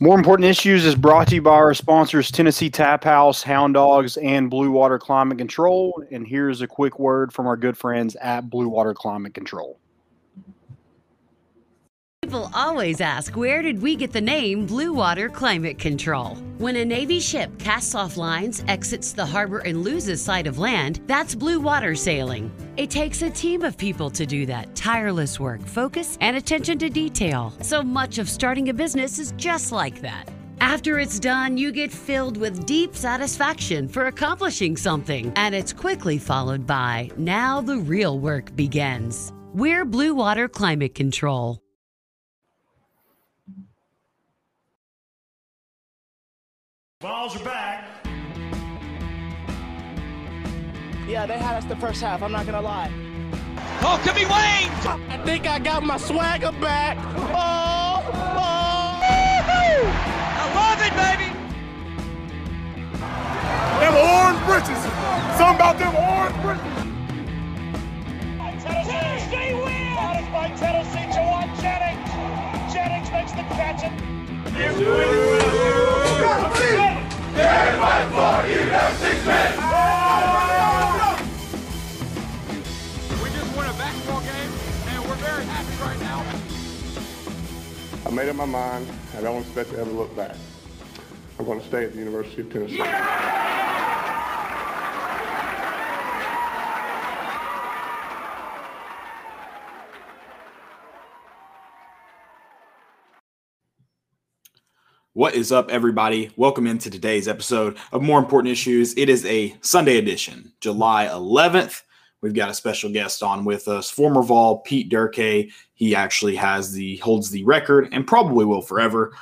More Important Issues is brought to you by our sponsors, Tennessee Tap House, Hound Dogs, and Blue Water Climate Control. And here's a quick word from our good friends at Blue Water Climate Control. People always ask, where did we get the name Blue Water Climate Control? When a Navy ship casts off lines, exits the harbor, and loses sight of land, that's blue water sailing. It takes a team of people to do that tireless work, focus, and attention to detail. So much of starting a business is just like that. After it's done, you get filled with deep satisfaction for accomplishing something, and it's quickly followed by, now the real work begins. We're Blue Water Climate Control. Balls are back. Yeah, they had us the first half, I'm not gonna lie. Oh, could be Wayne's! I think I got my swagger back. Oh, oh! Woo-hoo! I love it, baby! Them orange britches. Something about them orange britches. Tennessee wins! Batted by Tennessee, Jawan Jennings. Jennings makes the catch. We just won a basketball game, and we're very happy right now. I made up my mind, and I don't expect to ever look back. I'm going to stay at the University of Tennessee. Yeah! What is up, everybody? Welcome into today's episode of More Important Issues. It is a Sunday edition, July 11th. We've got a special guest on with us, former Vol Pete Durke. He actually holds the record and probably will forever,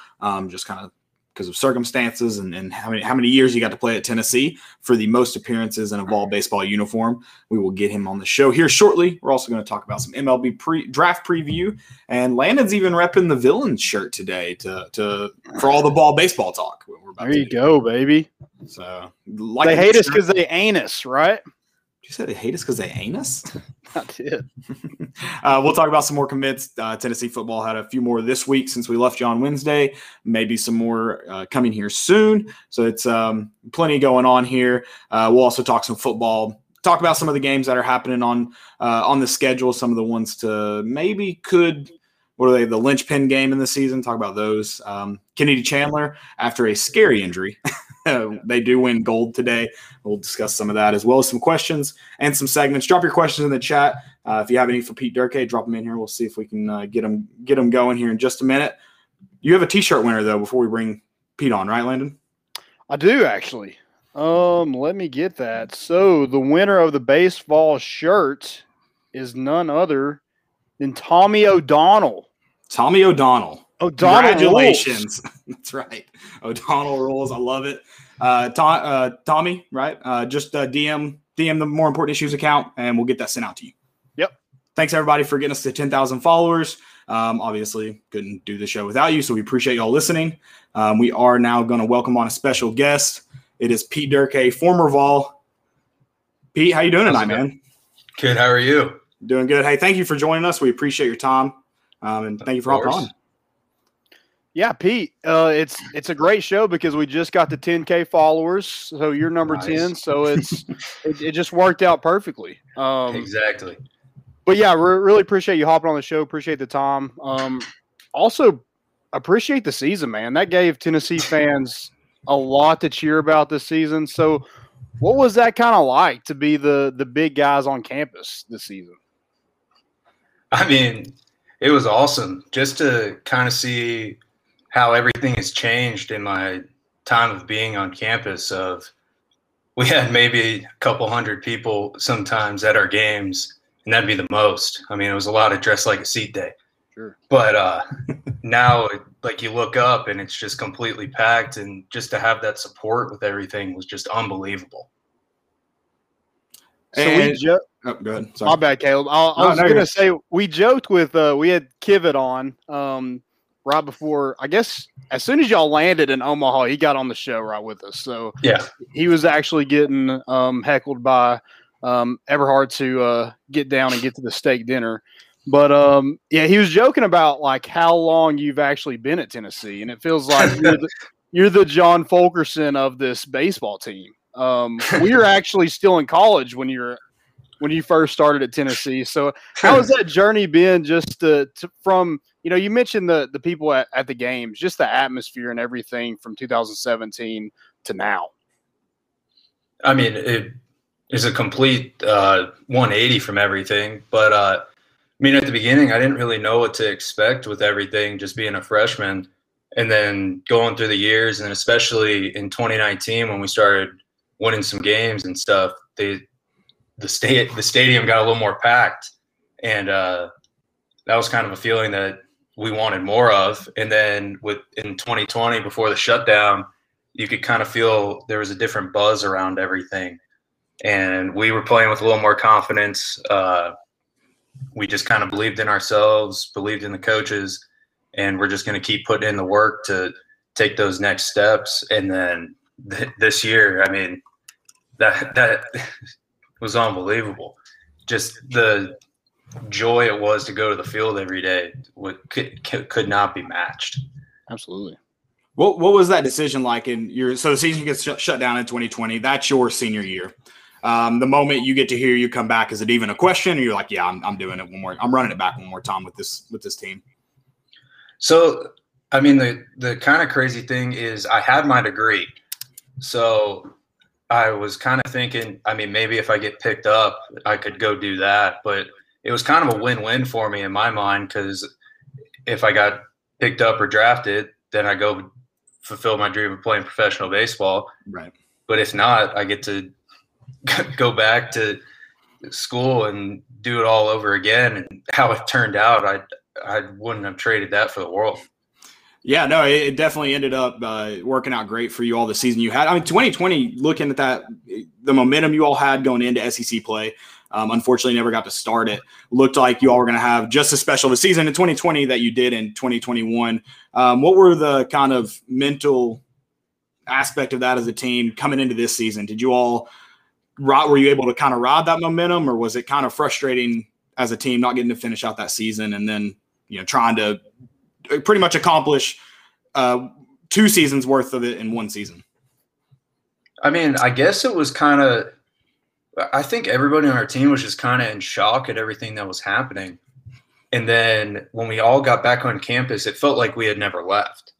just kind of because of circumstances and how many years he got to play at Tennessee for the most appearances in a Vol baseball uniform. We will get him on the show here shortly. We're also going to talk about some MLB draft preview, and Landon's even repping the villain shirt today for all the Vol baseball talk. We're about there you go, baby. So like they hate us because they ain't us, right? You said they hate us because they ain't us? I did. We'll talk about some more commits. Tennessee football had a few more this week since we left you on Wednesday. Maybe some more coming here soon. So it's plenty going on here. We'll also talk some football. Talk about some of the games that are happening on the schedule. Some of the ones to maybe could – what are they? The linchpin game in the season. Talk about those. Kennedy Chandler, after a scary injury, they do win gold today. We'll discuss some of that as well as some questions and some segments. Drop your questions in the chat. If you have any for Pete Durke, drop them in here. We'll see if we can get them going here in just a minute. You have a T-shirt winner, though, before we bring Pete on, right, Landon? I do, actually. Let me get that. So the winner of the baseball shirt is none other than Tommy O'Donnell. Tommy O'Donnell. Congratulations. Rules. That's right. O'Donnell rules. I love it. Tommy, right? Just DM the More Important Issues account, and we'll get that sent out to you. Yep. Thanks, everybody, for getting us to 10,000 followers. Obviously, couldn't do the show without you, so we appreciate y'all listening. We are now going to welcome on a special guest. It is Pete Durke, former Vol. Pete, how you doing tonight, man? Good. How are you? Doing good. Hey, thank you for joining us. We appreciate your time. And thank you for hopping on. Yeah, Pete, it's a great show because we just got the 10K followers. So you're number 10. So it just worked out perfectly. Exactly. But yeah, really appreciate you hopping on the show. Appreciate the time. Also appreciate the season, man. That gave Tennessee fans a lot to cheer about this season. So what was that kind of like to be the big guys on campus this season? I mean, it was awesome just to kind of see how everything has changed in my time of being on campus. We had maybe a couple hundred people sometimes at our games, and that'd be the most. I mean, it was a lot of dress like a seat day. Sure. But now, like, you look up and it's just completely packed, and just to have that support with everything was just unbelievable. So go ahead. Sorry. My bad, Caleb. I was going to say we joked with we had Kivet on right before, I guess, as soon as y'all landed in Omaha, he got on the show right with us. So yeah, he was actually getting heckled by Eberhardt to get down and get to the steak dinner. But, yeah, he was joking about, like, how long you've actually been at Tennessee, and it feels like you're the John Fulkerson of this baseball team. We were actually still in college when you first started at Tennessee. So how has that journey been just from – you know, you mentioned the people at the games, just the atmosphere and everything from 2017 to now. I mean, it is a complete 180 from everything. But, I mean, at the beginning, I didn't really know what to expect with everything, just being a freshman. And then going through the years, and especially in 2019 when we started winning some games and stuff, the stadium got a little more packed. And that was kind of a feeling that we wanted more of. And then in 2020, before the shutdown, you could kind of feel there was a different buzz around everything. And we were playing with a little more confidence. We just kind of believed in ourselves, believed in the coaches, and we're just going to keep putting in the work to take those next steps. And then this year, I mean, that was unbelievable. Just the joy it was to go to the field every day could not be matched. Absolutely. What was that decision like in your – so the season gets shut down in 2020. That's your senior year. The moment you get to hear you come back, is it even a question? Or you're like, yeah, I'm doing it one more. I'm running it back one more time with this team. So, I mean, the kind of crazy thing is I had my degree. So I was kind of thinking, I mean, maybe if I get picked up, I could go do that. But it was kind of a win-win for me in my mind, because if I got picked up or drafted, then I go fulfill my dream of playing professional baseball. Right. But if not, I get to go back to school and do it all over again. And how it turned out, I wouldn't have traded that for the world. Yeah, no, it definitely ended up working out great for you all the season you had. I mean, 2020, looking at that, the momentum you all had going into SEC play, unfortunately never got to start it. Looked like you all were going to have just as special of a season in 2020 that you did in 2021. What were the kind of mental aspect of that as a team coming into this season? Did you all – were you able to kind of ride that momentum, or was it kind of frustrating as a team not getting to finish out that season and then, you know, trying to – pretty much accomplish 2 seasons worth of it in one season? I mean, I guess it was kind of – I think everybody on our team was just kind of in shock at everything that was happening. And then when we all got back on campus, it felt like we had never left.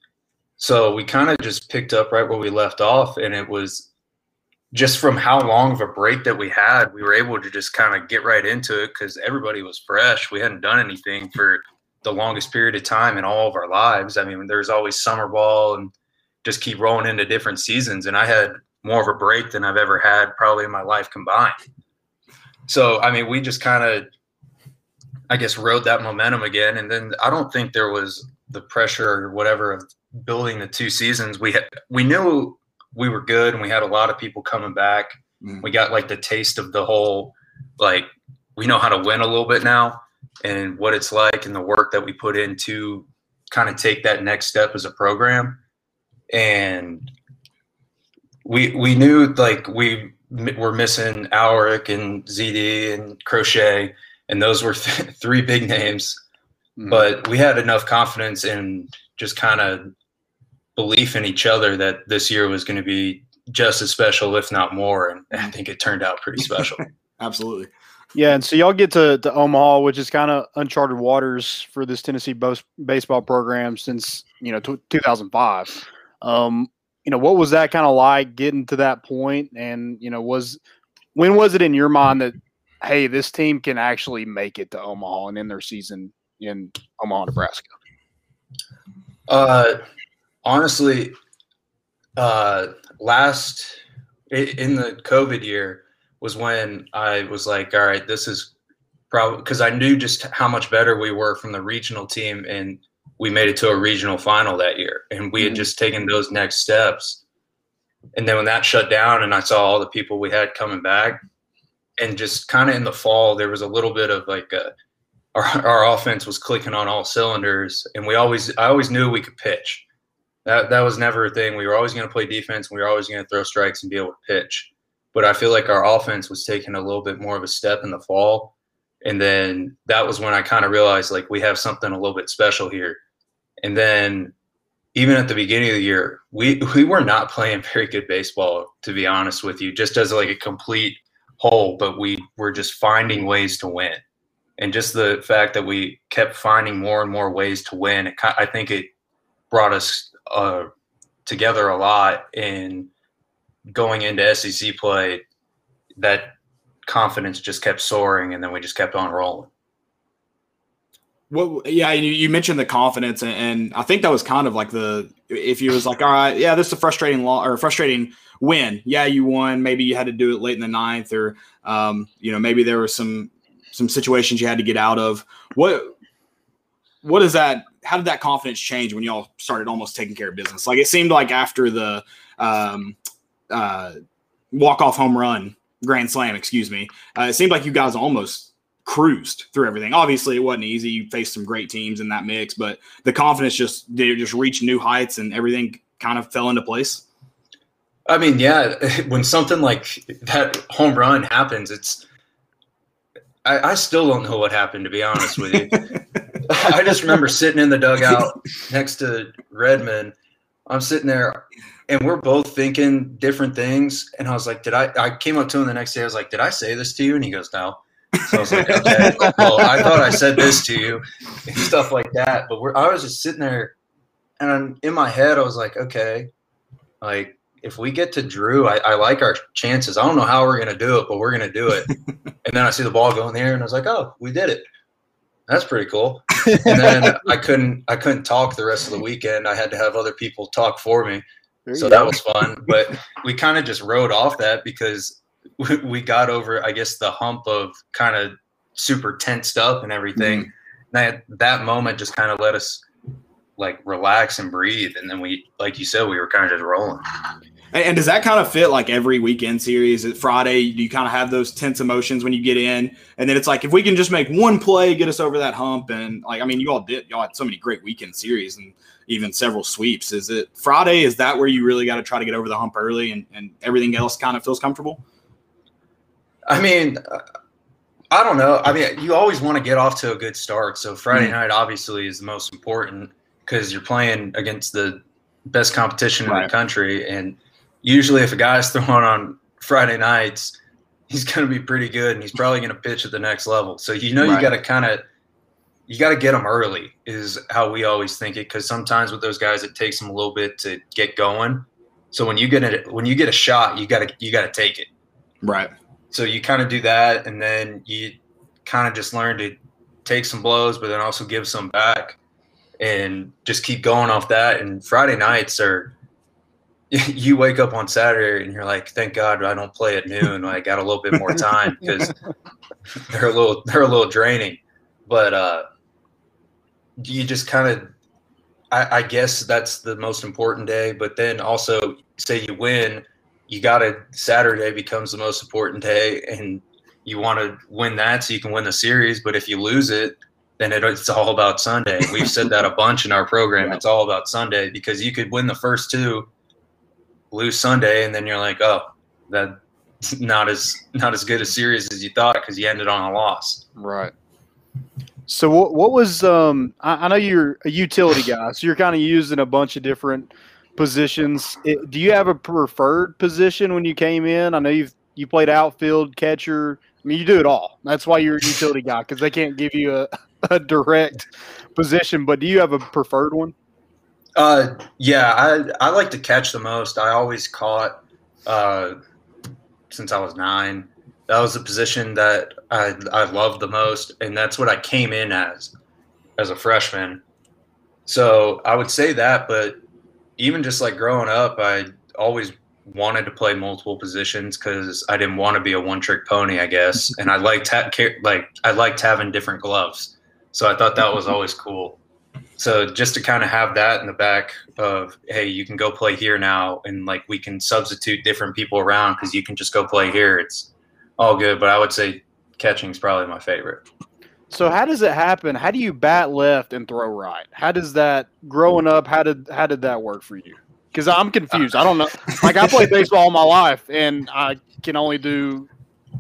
So we kind of just picked up right where we left off, and it was just from how long of a break that we had, we were able to just kind of get right into it because everybody was fresh. We hadn't done anything for – the longest period of time in all of our lives. I mean, there's always summer ball and just keep rolling into different seasons. And I had more of a break than I've ever had probably in my life combined. So, I mean, we just kind of, I guess, rode that momentum again. And then I don't think there was the pressure or whatever of building the 2 seasons. We knew we were good and we had a lot of people coming back. Mm. We got like the taste of the whole, like, we know how to win a little bit now, and what it's like and the work that we put in to kind of take that next step as a program. And we knew, like, we were missing Alric and ZD and Crochet, and those were three big names. Mm-hmm. But we had enough confidence and just kind of belief in each other that this year was going to be just as special, if not more. And I think it turned out pretty special. Absolutely. Yeah, and so y'all get to Omaha, which is kind of uncharted waters for this Tennessee baseball program since, you know, 2005. You know, what was that kind of like getting to that point? And, you know, when was it in your mind that, hey, this team can actually make it to Omaha and end their season in Omaha, Nebraska? Honestly, in the COVID year, was when I was like, all right, this is probably – because I knew just how much better we were from the regional team, and we made it to a regional final that year. And we had just taken those next steps. And then when that shut down and I saw all the people we had coming back, and just kind of in the fall, there was a little bit of like our offense was clicking on all cylinders, and I always knew we could pitch. That was never a thing. We were always going to play defense, and we were always going to throw strikes and be able to pitch. But I feel like our offense was taking a little bit more of a step in the fall. And then that was when I kind of realized, like, we have something a little bit special here. And then even at the beginning of the year, we were not playing very good baseball, to be honest with you, just as like a complete whole, but we were just finding ways to win. And just the fact that we kept finding more and more ways to win, I think it brought us together a lot. And going into SEC play, that confidence just kept soaring, and then we just kept on rolling. Well, yeah, you mentioned the confidence, and I think that was kind of like if you was like, all right, yeah, this is a frustrating win. Yeah, you won. Maybe you had to do it late in the ninth, or maybe there were some situations you had to get out of. What is that? How did that confidence change when y'all started almost taking care of business? Like, it seemed like after the walk-off home run, grand slam, excuse me, it seemed like you guys almost cruised through everything. Obviously, it wasn't easy. You faced some great teams in that mix, but the confidence just reached new heights, and everything kind of fell into place. I mean, yeah, when something like that home run happens, it's I still don't know what happened, to be honest with you. I just remember sitting in the dugout next to Redmond. I'm sitting there, and we're both thinking different things. And I was like, I came up to him the next day. I was like, did I say this to you? And he goes, no. So I was like, okay, well, I thought I said this to you and stuff like that. But I was just sitting there, and in my head, I was like, okay, like, if we get to Drew, I like our chances. I don't know how we're going to do it, but we're going to do it. And then I see the ball go in the air, and I was like, oh, we did it. That's pretty cool. And then I couldn't talk the rest of the weekend. I had to have other people talk for me. So that was fun. But we kind of just rode off that because we got over, I guess, the hump of kind of super tensed up and everything. Mm-hmm. And that moment just kind of let us, like, relax and breathe. And then we, like you said, we were kind of just rolling. And does that kind of fit like every weekend series? Friday, do you kind of have those tense emotions when you get in? And then it's like, if we can just make one play, get us over that hump. And like, I mean, you all did. Y'all had so many great weekend series and even several sweeps. Is it Friday? Is that where you really got to try to get over the hump early and everything else kind of feels comfortable? I mean, I don't know. I mean, you always want to get off to a good start. So Friday night obviously is the most important because you're playing against the best competition in the country. And usually if a guy's throwing on Friday nights, he's going to be pretty good, and he's probably going to pitch at the next level. So, you got to get them early is how we always think it, because sometimes with those guys, it takes them a little bit to get going. So when you get a shot, you got to take it. Right. So you kind of do that, and then you kind of just learn to take some blows, but then also give some back and just keep going off that. And Friday nights are – you wake up on Saturday and you're like, thank God I don't play at noon. I got a little bit more time because they're a little draining. But you just kind of, I guess that's the most important day. But then also, say you win, Saturday becomes the most important day, and you want to win that so you can win the series. But if you lose it, then it's all about Sunday. We've said that a bunch in our program. Yeah. It's all about Sunday because you could win the first two, lose Sunday, and then you're like, oh, that's not as good a series as you thought because you ended on a loss. Right. So what was I know you're a utility guy, so you're kind of used in a bunch of different positions. Do you have a preferred position when you came in? I know you played outfield, catcher. I mean, you do it all. That's why you're a utility guy, because they can't give you a direct position. But do you have a preferred one? I like to catch the most. I always caught since I was 9. That was the position that I loved the most, and that's what I came in as a freshman. So I would say that, but even just like growing up, I always wanted to play multiple positions because I didn't want to be a one-trick pony, I guess. And I liked I liked having different gloves, so I thought that was always cool. So just to kind of have that in the back of, hey, you can go play here now, and like we can substitute different people around because you can just go play here. It's all good, but I would say catching is probably my favorite. So how does it happen? How do you bat left and throw right? How does that growing up? How did that work for you? Because I'm confused. I don't know. Like, I played baseball all my life, and I can only do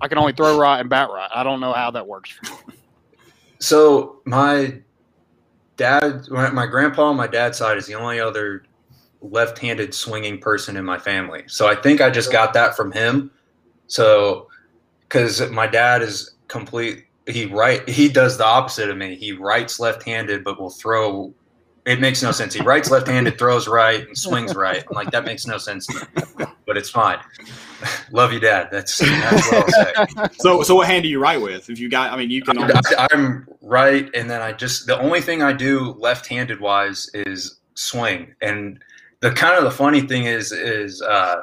I can only throw right and bat right. I don't know how that works for me. So my dad, my grandpa on my dad's side is the only other left-handed swinging person in my family. So I think I just got that from him. So because my dad is complete – he does the opposite of me. He writes left-handed but will throw – it makes no sense. He writes left-handed, throws right, and swings right. I'm like, that makes no sense to me, but it's fine. Love you, Dad. That's what I'll say. So what hand do you write with? If you got, I mean, you can. I'm right, and then I just the only thing I do left-handed wise is swing. And the kind of the funny thing is the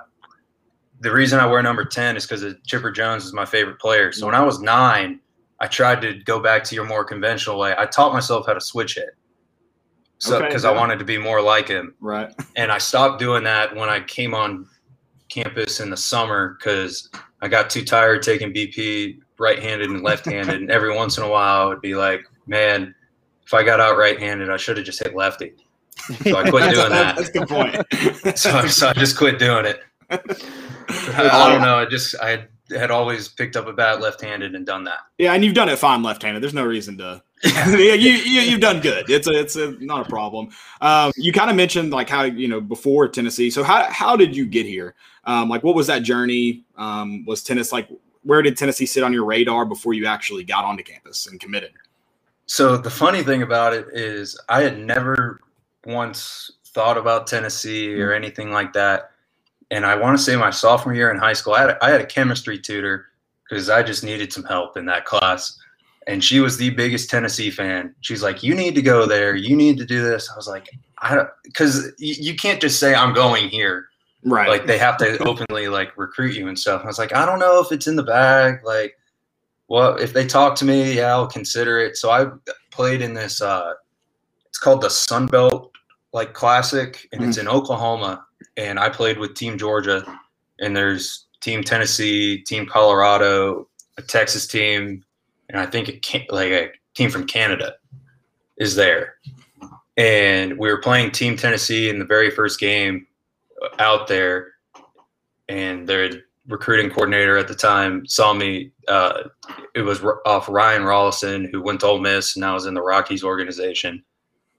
reason I wear number 10 is because Chipper Jones is my favorite player. So when I was 9, I tried to go back to your more conventional way. I taught myself how to switch hit. So, because I wanted to be more like him. Right. And I stopped doing that when I came on campus in the summer because I got too tired taking BP right-handed and left-handed. And every once in a while, I would be like, man, if I got out right-handed, I should have just hit lefty. So I quit doing that. That's a good point. So I just quit doing it. I don't know. I had always picked up a bat left-handed and done that. Yeah, and you've done it fine left-handed. There's no reason to. Yeah, you've done good. It's not a problem. You kind of mentioned like how, you know, before Tennessee. So how did you get here? Like what was that journey? Was tennis like where did Tennessee sit on your radar before you actually got onto campus and committed? So the funny thing about it is I had never once thought about Tennessee or anything like that. And I want to say my sophomore year in high school, I had a chemistry tutor because I just needed some help in that class. And she was the biggest Tennessee fan. She's like, you need to go there. You need to do this. I was like, because you can't just say I'm going here. Right. Like they have to openly like recruit you and stuff. And I was like, I don't know if it's in the bag. Like, well, if they talk to me, yeah, I'll consider it. So I played in this, it's called the Sunbelt like Classic and it's in Oklahoma. And I played with Team Georgia and there's Team Tennessee, Team Colorado, a Texas team. And I think a team from Canada is there. And we were playing Team Tennessee in the very first game out there. And their recruiting coordinator at the time saw me. It was off Ryan Rawlison, who went to Ole Miss, and I was in the Rockies organization.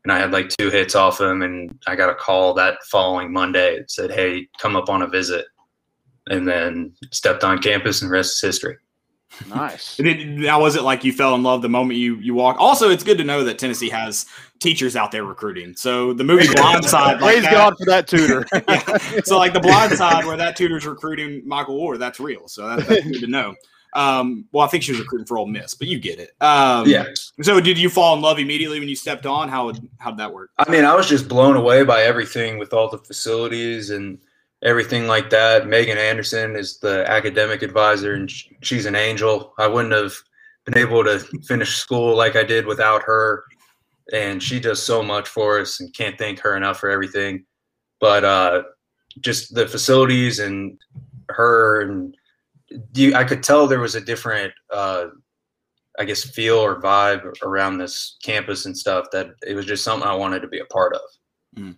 And I had like 2 hits off him. And I got a call that following Monday. It said, hey, come up on a visit. And then stepped on campus and the rest is history. Nice. Now, was it like you fell in love the moment you walked? Also, it's good to know that Tennessee has teachers out there recruiting. So the movie Blindside, praise God for that tutor. Yeah. So like the Blindside, where that tutor's recruiting Michael Ward, that's real. So that's good to know. Well, I think she was recruiting for Ole Miss, but you get it. Yeah. So did you fall in love immediately when you stepped on? How did that work? I mean, I was just blown away by everything with all the facilities and everything like that. Megan Anderson is the academic advisor, and she's an angel. I wouldn't have been able to finish school like I did without her, and she does so much for us and can't thank her enough for everything. But just the facilities and her, and I could tell there was a different, I guess, feel or vibe around this campus and stuff that it was just something I wanted to be a part of. Mm.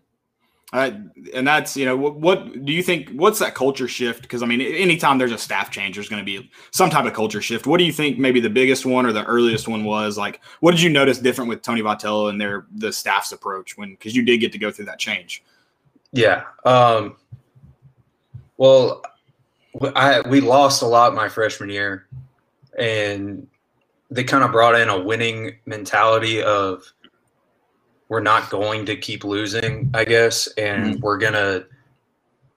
And that's, you know, what do you think, what's that culture shift? Because, I mean, anytime there's a staff change, there's going to be some type of culture shift. What do you think maybe the biggest one or the earliest one was? Like, what did you notice different with Tony Vitello and the staff's approach because you did get to go through that change? Yeah. Well, we lost a lot my freshman year, and they kind of brought in a winning mentality of, we're not going to keep losing, I guess, and we're going to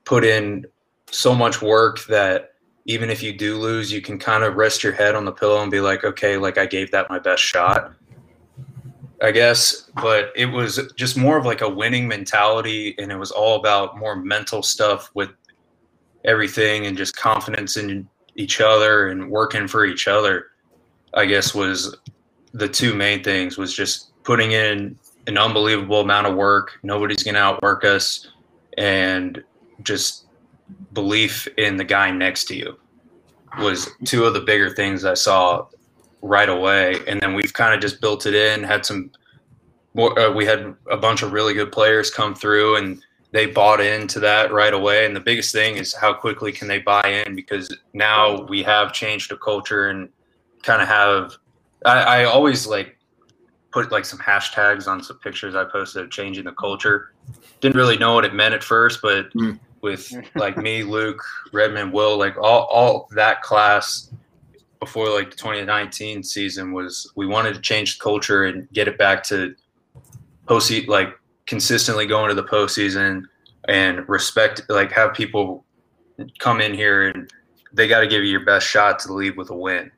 put in so much work that even if you do lose, you can kind of rest your head on the pillow and be like, okay, like I gave that my best shot, I guess. But it was just more of like a winning mentality, and it was all about more mental stuff with everything and just confidence in each other and working for each other, I guess, was the two main things, was just putting in an unbelievable amount of work. Nobody's going to outwork us, and just belief in the guy next to you was two of the bigger things I saw right away. And then we've kind of just built it in, had some more, we had a bunch of really good players come through, and they bought into that right away. And the biggest thing is how quickly can they buy in, because now we have changed the culture and kind of have – I always, like, put, like, some hashtags on some pictures I posted of changing the culture. Didn't really know what it meant at first, but with, like, me, Luke, Redmond, Will, like, all that class before, like, the 2019 season was we wanted to change the culture and get it back to post-season, like, consistently going to the postseason and respect, like, have people come in here and they got to give you your best shot to leave with a win.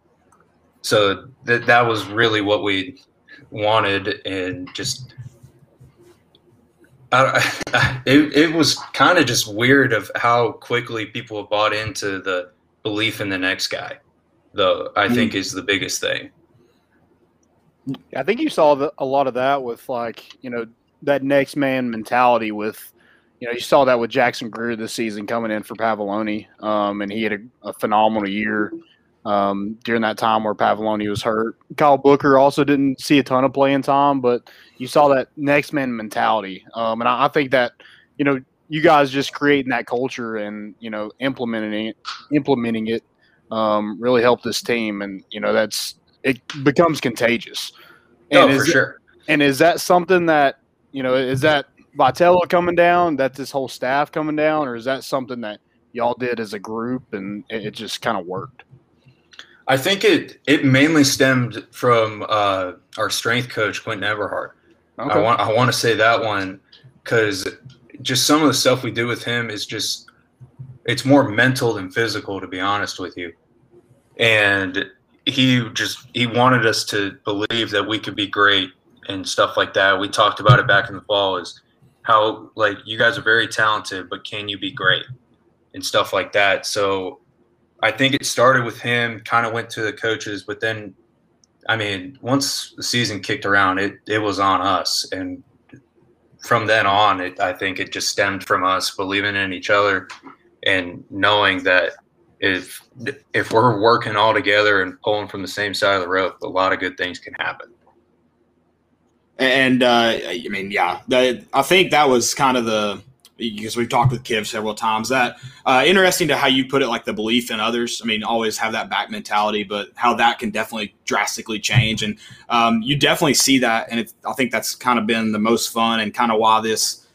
So that was really what we wanted, and just it was kind of just weird of how quickly people have bought into the belief in the next guy, though, I think is the biggest thing. I think you saw a lot of that with, like, you know, that next man mentality with, you know, you saw that with Jackson Grier this season coming in for Pavloni, and he had a phenomenal year during that time where Pavloni was hurt. Kyle Booker also didn't see a ton of playing time, but you saw that next man mentality. And I think that, you know, you guys just creating that culture and, you know, implementing it really helped this team. And, you know, it becomes contagious. And for sure. And is that something that, you know, is that Vitello coming down, that this whole staff coming down, or is that something that y'all did as a group and it just kind of worked? I think it mainly stemmed from our strength coach, Quentin Eberhardt. Okay. I want to say that one because just some of the stuff we do with him is just – it's more mental than physical, to be honest with you. And he wanted us to believe that we could be great and stuff like that. We talked about it back in the fall, is how, like, you guys are very talented, but can you be great and stuff like that. So I think it started with him, kind of went to the coaches, but then, I mean, once the season kicked around, it was on us. And from then on, I think it just stemmed from us believing in each other and knowing that if we're working all together and pulling from the same side of the rope, a lot of good things can happen. And, I mean, yeah, I think that was kind of because we've talked with Kiv several times, that interesting to how you put it, like the belief in others. I mean, always have that back mentality, but how that can definitely drastically change. And you definitely see that. And I think that's kind of been the most fun and kind of why this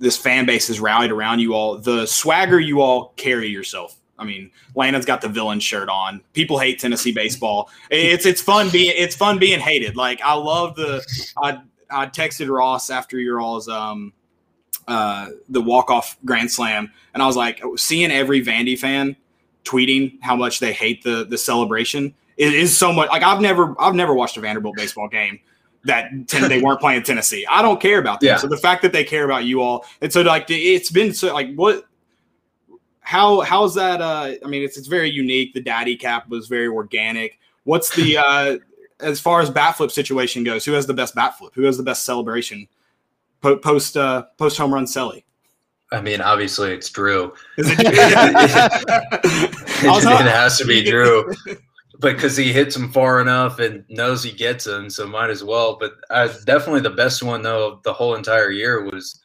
this fan base has rallied around you all. The swagger you all carry yourself. I mean, Landon's got the villain shirt on. People hate Tennessee baseball. It's fun being hated. Like, I love I texted Ross after your all's the walk-off grand slam, and I was like, seeing every Vandy fan tweeting how much they hate the celebration. It is so much. Like, I've never watched a Vanderbilt baseball game that they weren't playing Tennessee. I don't care about them. Yeah. So the fact that they care about you all, and so, like, it's been so, like, what. How's that? I mean, it's very unique. The daddy cap was very organic. What's the as far as bat flip situation goes? Who has the best bat flip? Who has the best celebration post home run celly? I mean, obviously it's Drew. It has to be Drew, because he hits him far enough and knows he gets him, so might as well. But definitely the best one though of the whole entire year was.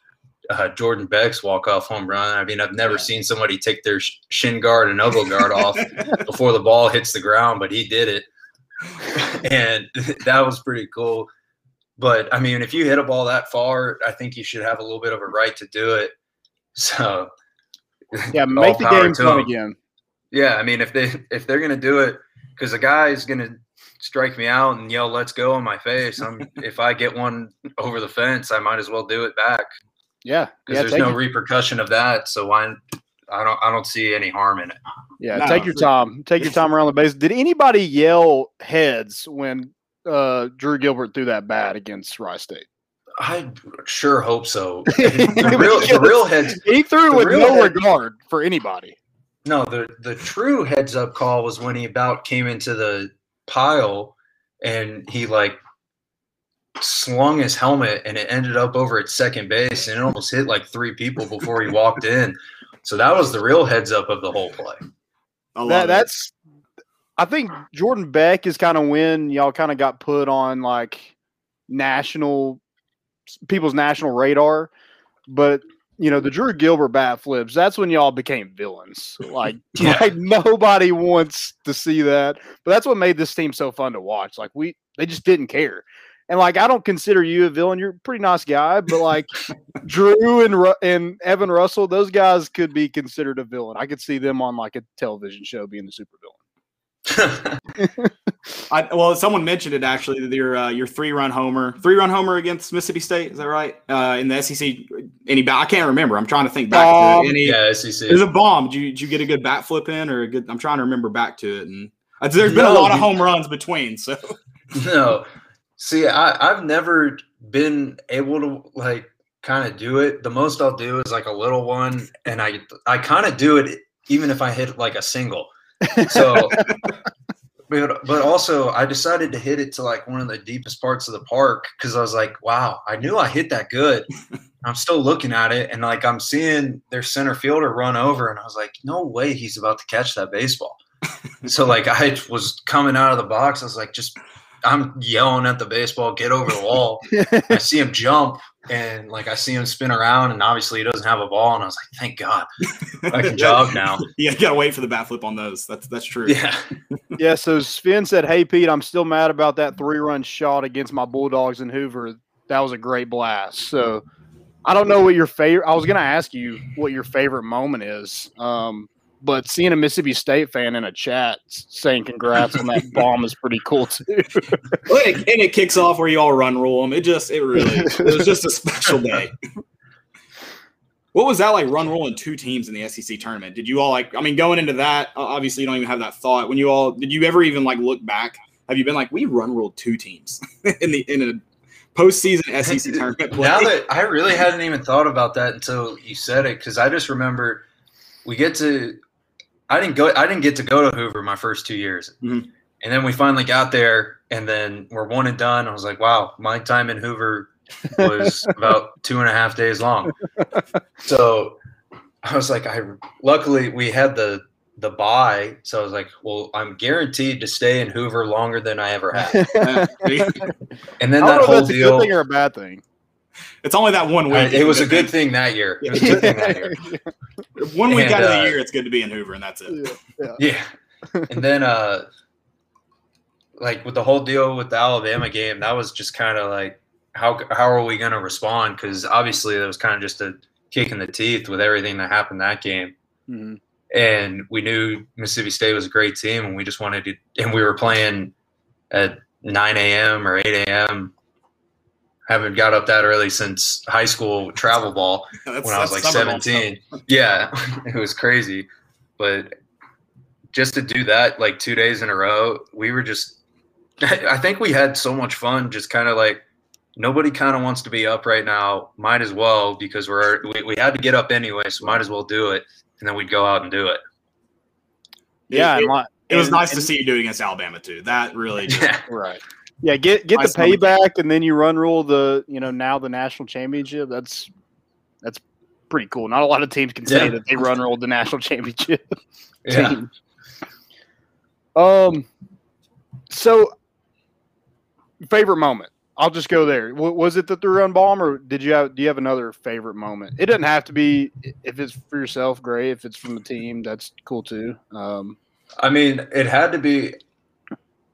Jordan Beck's walk-off home run. I mean, I've never seen somebody take their shin guard and elbow guard off before the ball hits the ground, but he did it. And that was pretty cool. But, I mean, if you hit a ball that far, I think you should have a little bit of a right to do it. So, yeah, make the game fun again. Yeah, I mean, if they're going to do it, because the guy's going to strike me out and yell, let's go in my face. If I get one over the fence, I might as well do it back. Yeah, because there's no repercussion of that, so why? I don't see any harm in it. Yeah, no. Take your time. Take your time around the base. Did anybody yell heads when Drew Gilbert threw that bat against Tri-State? I sure hope so. The real heads. He threw with no regard for anybody. No, the true heads up call was when he about came into the pile and he slung his helmet and it ended up over at second base and it almost hit like three people before he walked in. So that was the real heads up of the whole play. I think Jordan Beck is kind of when y'all kind of got put on like people's national radar But you know, the Drew Gilbert bat flips, that's when y'all became villains. Like, like nobody wants to see that. But that's what made this team so fun to watch. Like, they just didn't care. And, like, I don't consider you a villain. You're a pretty nice guy. But, like, Drew and Evan Russell, those guys could be considered a villain. I could see them on, like, a television show being the supervillain. Well, someone mentioned it, actually, that your three-run homer against Mississippi State. Is that right? In the SEC. I can't remember. I'm trying to think back to it. SEC. It was a bomb. Did you get a good bat flip in or a good – I'm trying to remember back to it. And there's been a lot of home runs between, so. No. See, I've never been able to, like, kind of do it. The most I'll do is, like, a little one, and I kind of do it even if I hit, like, a single. So, but also I decided to hit it to, like, one of the deepest parts of the park because I was like, wow, I knew I hit that good. I'm still looking at it, and, like, I'm seeing their center fielder run over, and I was like, no way he's about to catch that baseball. So, like, I was coming out of the box. I was like, I'm yelling at the baseball, get over the wall. I see him jump, and, like, I see him spin around, and obviously he doesn't have a ball. And I was like, thank God, I can jog now. Yeah, you got to wait for the bat flip on those. That's true. Yeah. Yeah, so Sven said, hey, Pete, I'm still mad about that three-run shot against my Bulldogs in Hoover. That was a great blast. So I don't know what your favorite – I was going to ask you what your favorite moment is. But seeing a Mississippi State fan in a chat saying congrats on that bomb is pretty cool too. And it kicks off where you all run rule them. It was just a special day. What was that like, run rolling two teams in the SEC tournament? Did you all going into that? Obviously, you don't even have that thought. Did you ever even, like, look back? Have you been like, we run rolled two teams in a postseason SEC tournament play? Now that I really hadn't even thought about that until you said it, because I just remember we get to. I didn't get to go to Hoover my first 2 years. Mm-hmm. And then we finally got there, and then we're 1 and done. I was like, wow, my time in Hoover was about 2.5 days long. So I was like, luckily we had the bye. So I was like, well, I'm guaranteed to stay in Hoover longer than I ever have. And then that whole deal. A good thing or a bad thing? It's only that 1 week. It was a good thing that year. It was a good thing that year. 1 week out of the year, it's good to be in Hoover, and that's it. Yeah. And then, with the whole deal with the Alabama game, that was just kind of like, how are we going to respond? Because obviously that was kind of just a kick in the teeth with everything that happened that game. Mm-hmm. And we knew Mississippi State was a great team, and we just wanted to – and we were playing at 9 a.m. or 8 a.m., haven't got up that early since high school travel ball when I was like 17. Yeah, it was crazy. But just to do that, like, 2 days in a row, we were just – I think we had so much fun, just kind of like, nobody kind of wants to be up right now. Might as well, because we had to get up anyway, so might as well do it. And then we'd go out and do it. Yeah, it was nice to see you do it against Alabama too. That really just – right. Yeah, get the payback, and then you run rule the national championship. That's pretty cool. Not a lot of teams can say that they run ruled the national championship team. So, favorite moment. I'll just go there. Was it the three-run bomb, or do you have another favorite moment? It doesn't have to be. If it's for yourself, great. If it's from the team, that's cool too. It had to be.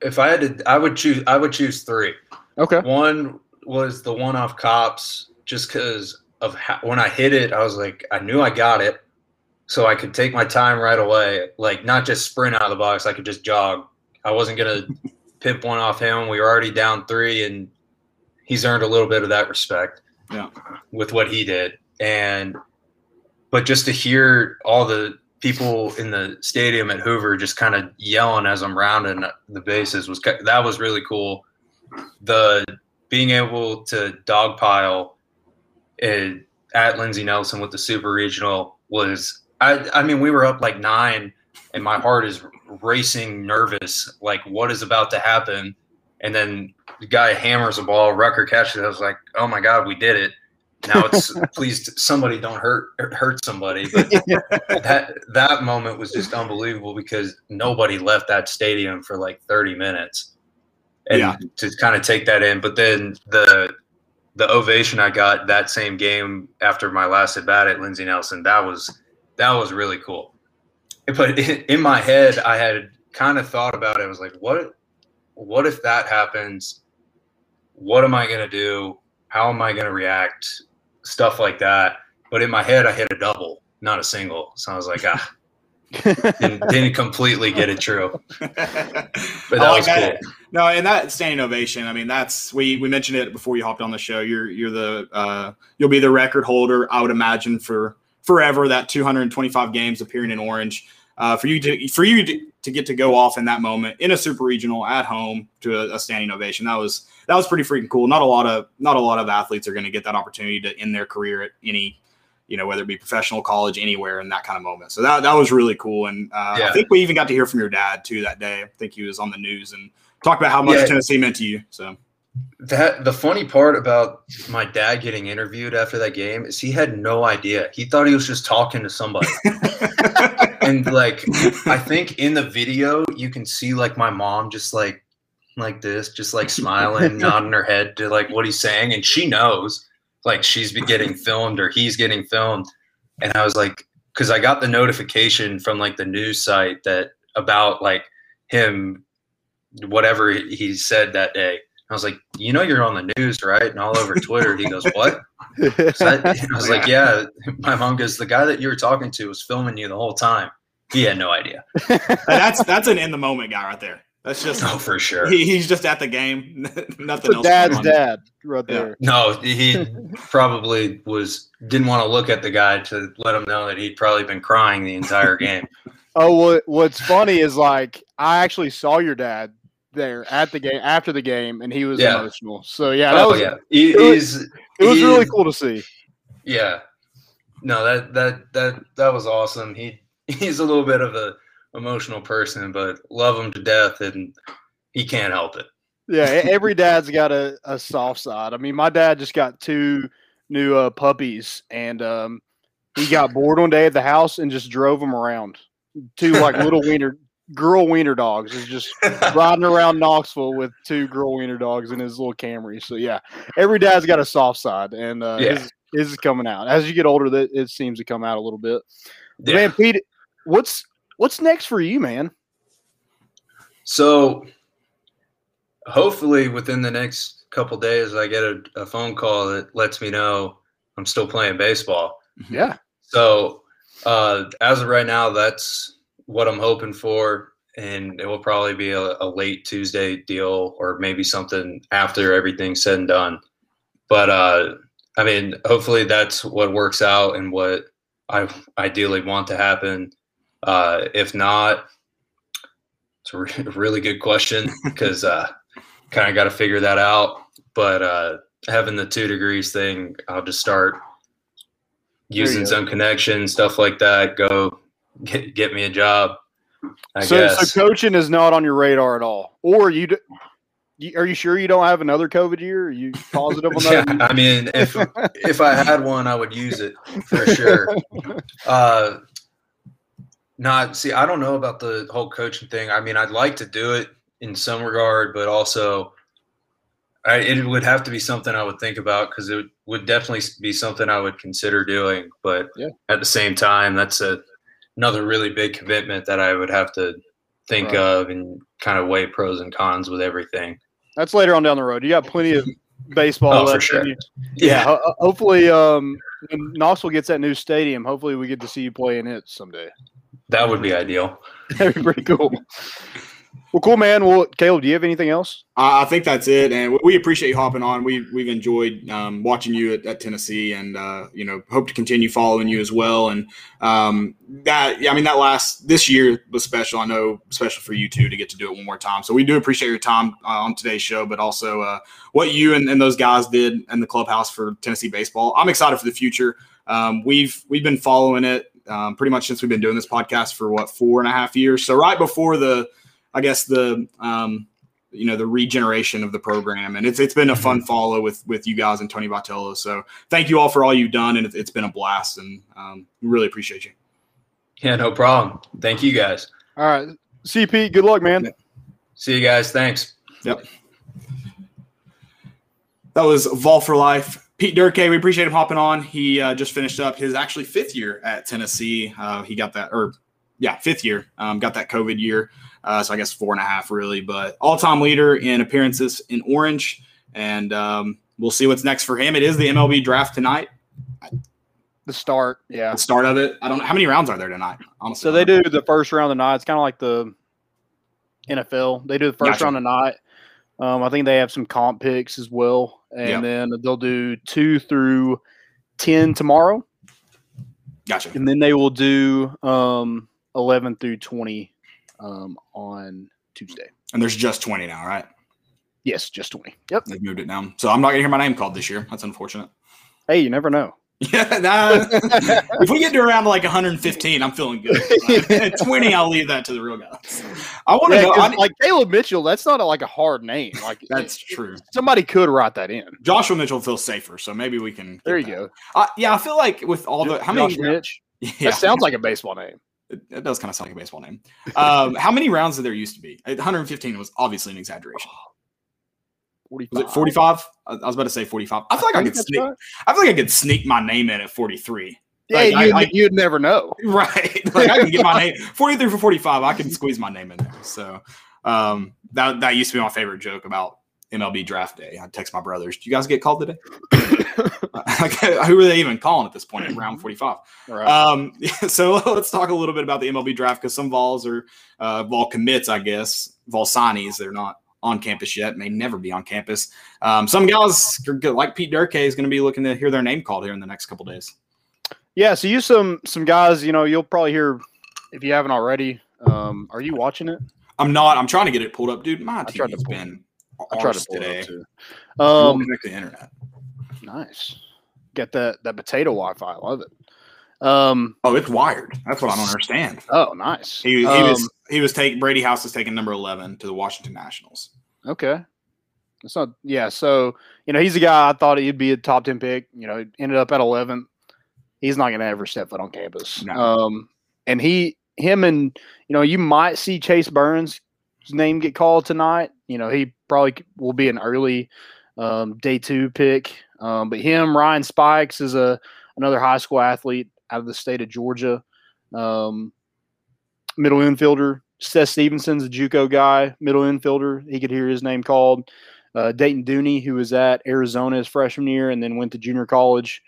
If I had to, I would choose three. Okay. One was the one off Cops, just because of when I hit it, I was like, I knew I got it, so I could take my time right away. Like, not just sprint out of the box, I could just jog. I wasn't gonna pip one off him. We were already down 3, and he's earned a little bit of that respect. Yeah. With what he did, but just to hear all the people in the stadium at Hoover just kind of yelling as I'm rounding the bases that was really cool. The being able to dogpile at Lindsey Nelson with the Super Regional was, we were up like 9, and my heart is racing, nervous, like what is about to happen. And then the guy hammers a ball, Rucker catches it. I was like, oh my God, we did it. Now it's please somebody don't hurt somebody. But that moment was just unbelievable because nobody left that stadium for like 30 minutes, and to kind of take that in. But then the the ovation I got that same game after my last at bat at Lindsey Nelson, that was really cool. But in my head, I had kind of thought about it. I was like, what if that happens? What am I going to do? How am I going to react? Stuff like that. But in my head, I hit a double, not a single. So I was like, didn't completely get it true. But that was cool. No, and that standing ovation, I mean, that's we mentioned it before you hopped on the show. You'll be the record holder, I would imagine, for forever, that 225 games appearing in orange. For you to get to go off in that moment in a super regional at home to a standing ovation, that was pretty freaking cool. Not a lot of athletes are going to get that opportunity to end their career at any, whether it be professional, college, anywhere, in that kind of moment. So that was really cool. And I think we even got to hear from your dad too that day. I think he was on the news and talked about how much Tennessee meant to you. So the funny part about my dad getting interviewed after that game is he had no idea. He thought he was just talking to somebody. And I think in the video you can see my mom just like this, just smiling, nodding her head to what he's saying. And she knows she's been getting filmed or he's getting filmed. And I was because I got the notification from the news site that about him, whatever he said that day. I was like, you're on the news, right? And all over Twitter. He goes, what? I was like, yeah. My mom goes, the guy that you were talking to was filming you the whole time. He had no idea. That's an in the moment guy right there. That's just for sure. He's just at the game. Nothing else. Dad's dad right there. Yeah. No, he probably didn't want to look at the guy to let him know that he'd probably been crying the entire game. Oh, well, what's funny is I actually saw your dad there at the game after the game, and he was emotional. So it was really cool to see. Yeah, no, that was awesome. He's a little bit of a emotional person, but love him to death, and he can't help it. Yeah, every dad's got a soft side. I mean, my dad just got two new puppies, and he got bored one day at the house and just drove them around. Two little girl wiener dogs. Is just riding around Knoxville with two girl wiener dogs in his little Camry. So yeah, every dad's got a soft side, and his is coming out. As you get older, that it seems to come out a little bit. Yeah. Man, Pete, what's next for you, man? So hopefully within the next couple days, I get a phone call that lets me know I'm still playing baseball. Yeah. So as of right now, that's what I'm hoping for, and it will probably be a late Tuesday deal or maybe something after everything's said and done. But, I mean, hopefully that's what works out and what I ideally want to happen. If not, it's a really good question because kind of got to figure that out. But having the 2 degrees thing, I'll just start using some connections, stuff like that, go – get me a job, I guess. So coaching is not on your radar at all, or are you sure you don't have another COVID year? Are you positive on that? Yeah, I mean, if I had one, I would use it for sure. I don't know about the whole coaching thing. I mean, I'd like to do it in some regard, but also it would have to be something I would think about because it would definitely be something I would consider doing. But at the same time, that's another really big commitment that I would have to think of and kind of weigh pros and cons with everything. That's later on down the road. You got plenty of baseball left. For sure. Yeah. Hopefully, when Knoxville gets that new stadium, hopefully we get to see you play in it someday. That would be ideal. That'd be pretty cool. Well, cool, man. Well, Caleb, do you have anything else? I think that's it, and we appreciate you hopping on. We've enjoyed watching you at Tennessee, and hope to continue following you as well. And this year was special. I know, special for you too to get to do it one more time. So we do appreciate your time on today's show, but also what you and those guys did in the clubhouse for Tennessee baseball. I'm excited for the future. We've been following it pretty much since we've been doing this podcast for 4.5 years. So right before the regeneration of the program, and it's been a fun follow with you guys and Tony Vitello. So thank you all for all you've done, and it's been a blast, and really appreciate you. Yeah, no problem. Thank you guys. All right, see you, Pete. Good luck, man. See you guys. Thanks. Yep. That was Vol for Life. Pete Durke, we appreciate him hopping on. He just finished up his actually fifth year at Tennessee. He got that, or yeah, fifth year. Got that COVID year. So I guess 4.5 really, but all-time leader in appearances in orange. And we'll see what's next for him. It is the MLB draft tonight. The start, yeah. The start of it. I don't know. How many rounds are there tonight? Honestly, so they do the first round tonight. It's kind of like the NFL. They do the first round tonight. I think they have some comp picks as well. And then they'll do 2 through 10 tomorrow. Gotcha. And then they will do 11 through 20 on Tuesday. And there's just 20 now, right? Yes, just 20. Yep. They've moved it down. So I'm not going to hear my name called this year. That's unfortunate. Hey, you never know. Yeah, if we get to around like 115, I'm feeling good. At 20, I'll leave that to the real guys. I want to know, like Caleb Mitchell. That's not like a hard name. Like that's true. Somebody could write that in. Joshua Mitchell feels safer, so maybe we can. There you go. Yeah, I feel like with all the how many Mitch. Yeah. That sounds like a baseball name. It does kind of sound like a baseball name. How many rounds did there used to be? 115 was obviously an exaggeration. 45. Was it 45? I was about to say 45. I feel like I could sneak. Right. I feel like I could sneak my name in at 43. Yeah, like, you'd never know, right? Like I can get my name 43 for 45. I can squeeze my name in there. So that used to be my favorite joke about MLB draft day. I text my brothers, "Do you guys get called today?" Who are they even calling at this point? At round 45. Right. So let's talk a little bit about the MLB draft because some Vols are Vol commits, I guess. Vol signees. They're not on campus yet, may never be on campus. Some guys like Pete Durke is going to be looking to hear their name called here in the next couple of days. Yeah, so you some guys, you'll probably hear if you haven't already. Are you watching it? I'm not. I'm trying to get it pulled up, dude. My TV's been ours today. Connect to the internet. Nice. Get that potato Wi-Fi. I love it. It's wired. That's what I don't understand. Oh, nice. Brady House is taking number 11 to the Washington Nationals. Okay. That's not, yeah. So, he's a guy I thought he'd be a top 10 pick, ended up at 11. He's not going to ever step foot on campus. No. And you might see Chase Burns' name get called tonight. He probably will be an early day 2 pick. But him, Ryan Spikes is another high school athlete out of the state of Georgia. Middle infielder. Seth Stevenson's a JUCO guy, middle infielder. He could hear his name called. Dayton Dooney, who was at Arizona his freshman year and then went to junior college.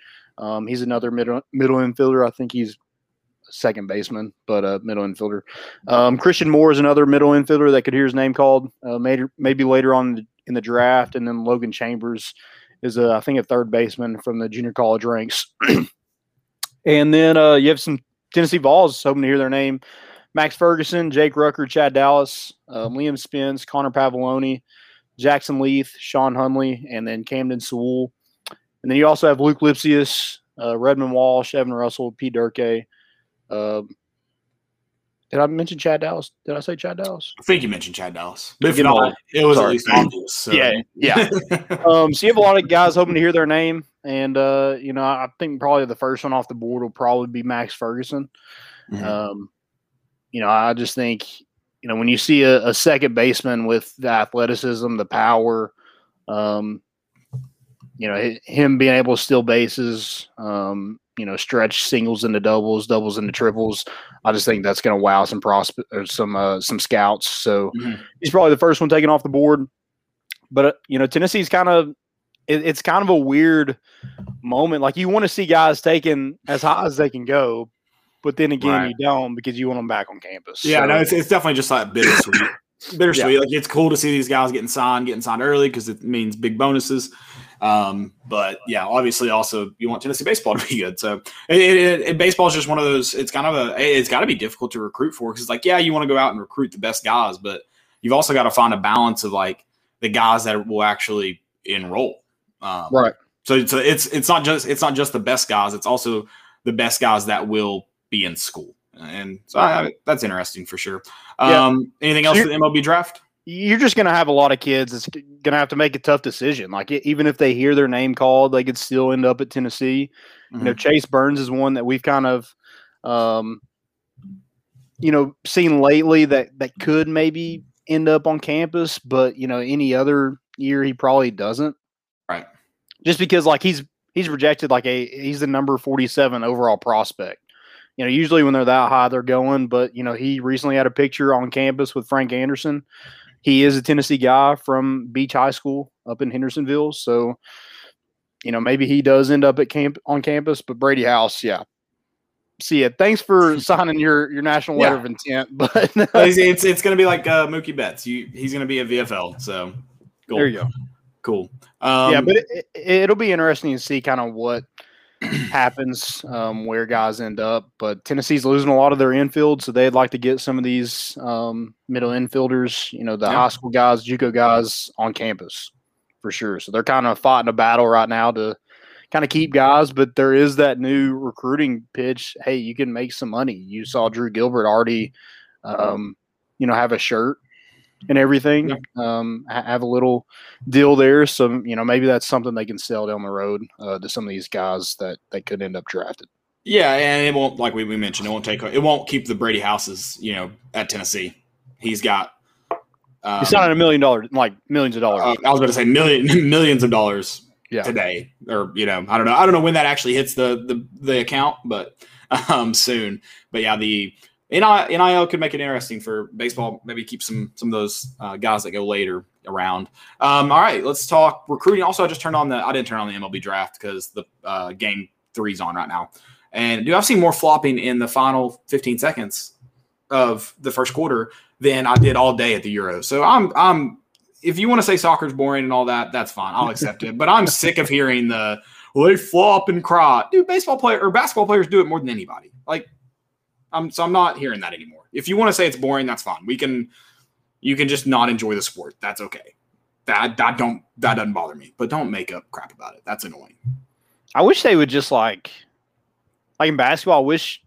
He's another middle infielder. I think he's second baseman, but a middle infielder. Christian Moore is another middle infielder that could hear his name called maybe later on in the draft. And then Logan Chambers is, a third baseman from the junior college ranks. And then you have some Tennessee Vols hoping to hear their name. Max Ferguson, Jake Rucker, Chad Dallas, Liam Spence, Connor Pavloni, Jackson Leith, Sean Hunley, and then Camden Sewell. And then you also have Luke Lipsius, Redmond Walsh, Evan Russell, Pete Durke. Did I mention Chad Dallas? Did I say Chad Dallas? I think you mentioned Chad Dallas. But if not, it was at least obvious. So. Yeah. So you have a lot of guys hoping to hear their name. And, I think probably the first one off the board will probably be Max Ferguson. Mm-hmm. I just think, when you see a second baseman with the athleticism, the power, him being able to steal bases, stretch singles into doubles, doubles into triples, I just think that's going to wow some some scouts. So he's probably the first one taken off the board. But, Tennessee's kind of – it's kind of a weird moment. Like, you want to see guys taken as high as they can go. But then again, You don't because you want them back on campus. Yeah, so. No, it's definitely just like bittersweet. Yeah. Like, it's cool to see these guys getting signed early because it means big bonuses. But, yeah, obviously also you want Tennessee baseball to be good. So baseball is just one of those – it's got to be difficult to recruit for because it's like, yeah, you want to go out and recruit the best guys, but you've also got to find a balance of, like, the guys that will actually enroll. Right. So it's not just the best guys. It's also the best guys that will – be in school. And so that's interesting for sure. Anything else in the MLB draft? You're just going to have a lot of kids that's going to have to make a tough decision. Like, even if they hear their name called, they could still end up at Tennessee. Mm-hmm. Chase Burns is one that we've kind of, seen lately that could maybe end up on campus, but, any other year he probably doesn't. Right. just because like he's projected like he's the number 47 overall prospect. You know, usually when they're that high, they're going. But, you know, he recently had a picture on campus with Frank Anderson. He is a Tennessee guy from Beach High School up in Hendersonville. So, you know, maybe he does end up on campus. But Brady House, yeah. See it. Thanks for signing your national letter of intent. But it's going to be like Mookie Betts. He's going to be at VFL. So cool. There you go. Cool. Yeah, but it'll be interesting to see kind of what – happens where guys end up, but Tennessee's losing a lot of their infield, so they'd like to get some of these middle infielders, you know, the high school guys, JUCO guys on campus for sure. So they're kind of fighting a battle right now to kind of keep guys, but there is that new recruiting pitch. Hey, you can make some money. You saw Drew Gilbert already, you know, have a shirt and everything, have a little deal there. So, you know, maybe that's something they can sell down the road to some of these guys that they could end up drafted. Yeah, and it won't, like we mentioned, it won't keep the Brady Houses, you know, at Tennessee. He's got he's not millions of dollars. I was going to say millions of dollars today, or, you know, I don't know when that actually hits the account, but soon. But yeah, the NIL could make it interesting for baseball, maybe keep some of those guys that go later around. All right, let's talk recruiting. Also, I didn't turn on the MLB draft because the game 3's on right now. And I've seen more flopping in the final 15 seconds of the first quarter than I did all day at the Euro. So I'm if you want to say soccer's boring and all that, that's fine. I'll accept it. But I'm sick of hearing they flop and cry. Dude, basketball players do it more than anybody. Like, I'm not hearing that anymore. If you want to say it's boring, that's fine. You can just not enjoy the sport. That's okay. That doesn't bother me. But don't make up crap about it. That's annoying. I wish they would just like in basketball. I wish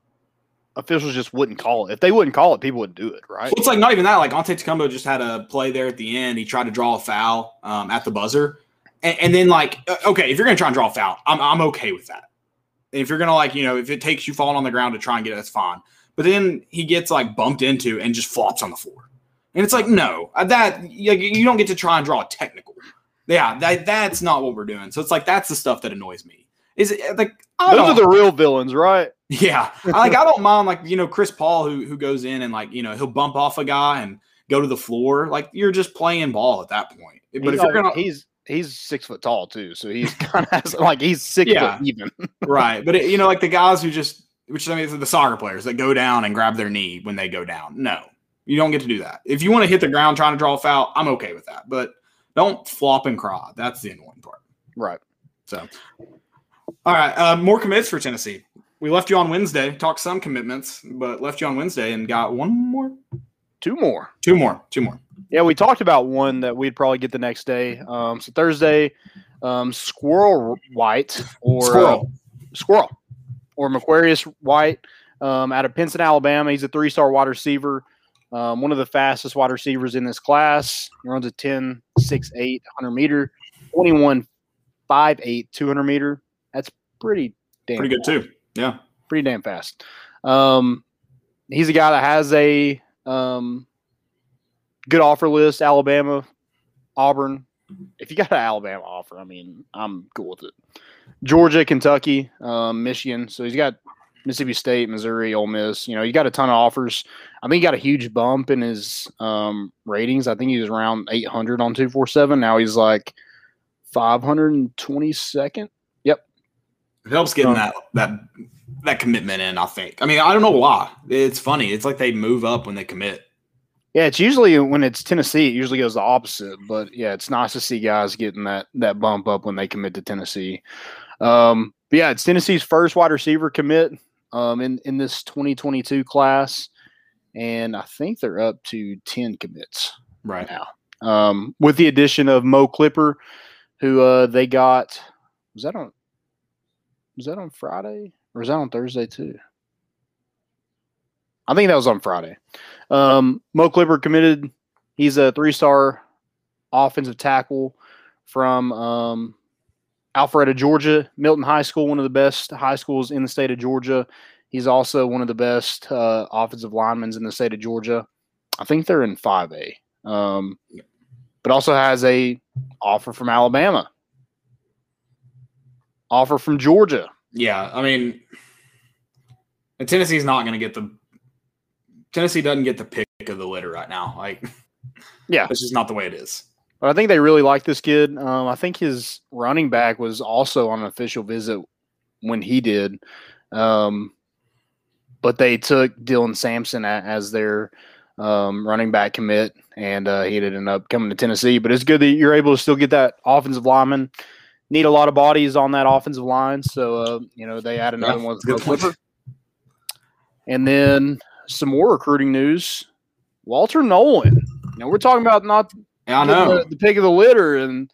officials just wouldn't call it. If they wouldn't call it, people would do it, right? Well, it's like not even that. Like Antetokounmpo just had a play there at the end. He tried to draw a foul at the buzzer, and then like okay, if you're gonna try and draw a foul, I'm okay with that. If you're going to, like, you know, if it takes you falling on the ground to try and get it, that's fine. But then he gets, like, bumped into and just flops on the floor. And it's like, no, you don't get to try and draw a technical. Yeah, that's not what we're doing. So it's like that's the stuff that annoys me. Those are the real villains, right? Yeah. I don't mind, like, you know, Chris Paul who goes in and, like, you know, he'll bump off a guy and go to the floor. Like, you're just playing ball at that point. But if you're going to – He's 6 foot tall too, so he's kind of like he's 6 foot even, right? But you know, like the guys who the soccer players that go down and grab their knee when they go down. No, you don't get to do that. If you want to hit the ground trying to draw a foul, I'm okay with that, but don't flop and cry. That's the annoying part, right? So, all right, more commits for Tennessee. We left you on Wednesday, talked some commitments, but left you on Wednesday and got one more. Two more. Yeah, we talked about one that we'd probably get the next day. So Thursday, Squirrel White or Macquarius White out of Pinson, Alabama. He's a three-star wide receiver, one of the fastest wide receivers in this class. He runs a 10.68 100-meter, 21.58 200-meter. That's pretty good too. Yeah, pretty damn fast. He's a guy that has a good offer list, Alabama, Auburn. If you got an Alabama offer, I mean, I'm cool with it. Georgia, Kentucky, Michigan. So he's got Mississippi State, Missouri, Ole Miss. You know, he got a ton of offers. I mean, he got a huge bump in his ratings. I think he was around 800 on 247. Now he's like 522nd. Yep. It helps getting that commitment in, I think. I mean, I don't know why. It's funny. It's like they move up when they commit. Yeah, it's usually when it's Tennessee, it usually goes the opposite. But, yeah, it's nice to see guys getting that bump up when they commit to Tennessee. But, yeah, it's Tennessee's first wide receiver commit in this 2022 class. And I think they're up to 10 commits right now. With the addition of Mo Clipper, who they got – was that on Friday? Or is that on Thursday too? I think that was on Friday. Mo Clipper committed. He's a three-star offensive tackle from Alpharetta, Georgia. Milton High School, one of the best high schools in the state of Georgia. He's also one of the best offensive linemen in the state of Georgia. I think they're in 5A. But also has a offer from Alabama. offer from Georgia. Yeah, I mean, and Tennessee's not going to get the – Tennessee doesn't get the pick of the litter right now. Like, yeah, that's just not the way it is. But I think they really like this kid. I think his running back was also on an official visit when he did. But they took Dylan Sampson as their running back commit, and he ended up coming to Tennessee. But it's good that you're able to still get that offensive lineman. Need a lot of bodies on that offensive line, so you know, they add another one with Clipper. And then some more recruiting news: Walter Nolan. Now we're talking about not the pick of the litter, and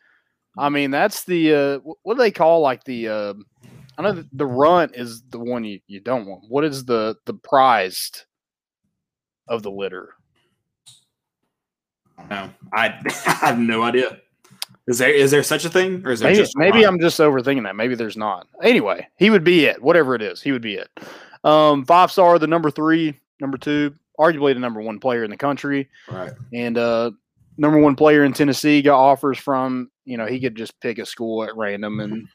I mean that's the what do they call, like, the I know the runt is the one you don't want. What is the prized of the litter? No, I have no idea. Is there such a thing, or is there maybe I'm just overthinking that? Maybe there's not. Anyway, he would be it. Whatever it is, he would be it. 5-star, the number 2, arguably the number 1 player in the country, right? And number 1 player in Tennessee got offers from. You know, he could just pick a school at random, and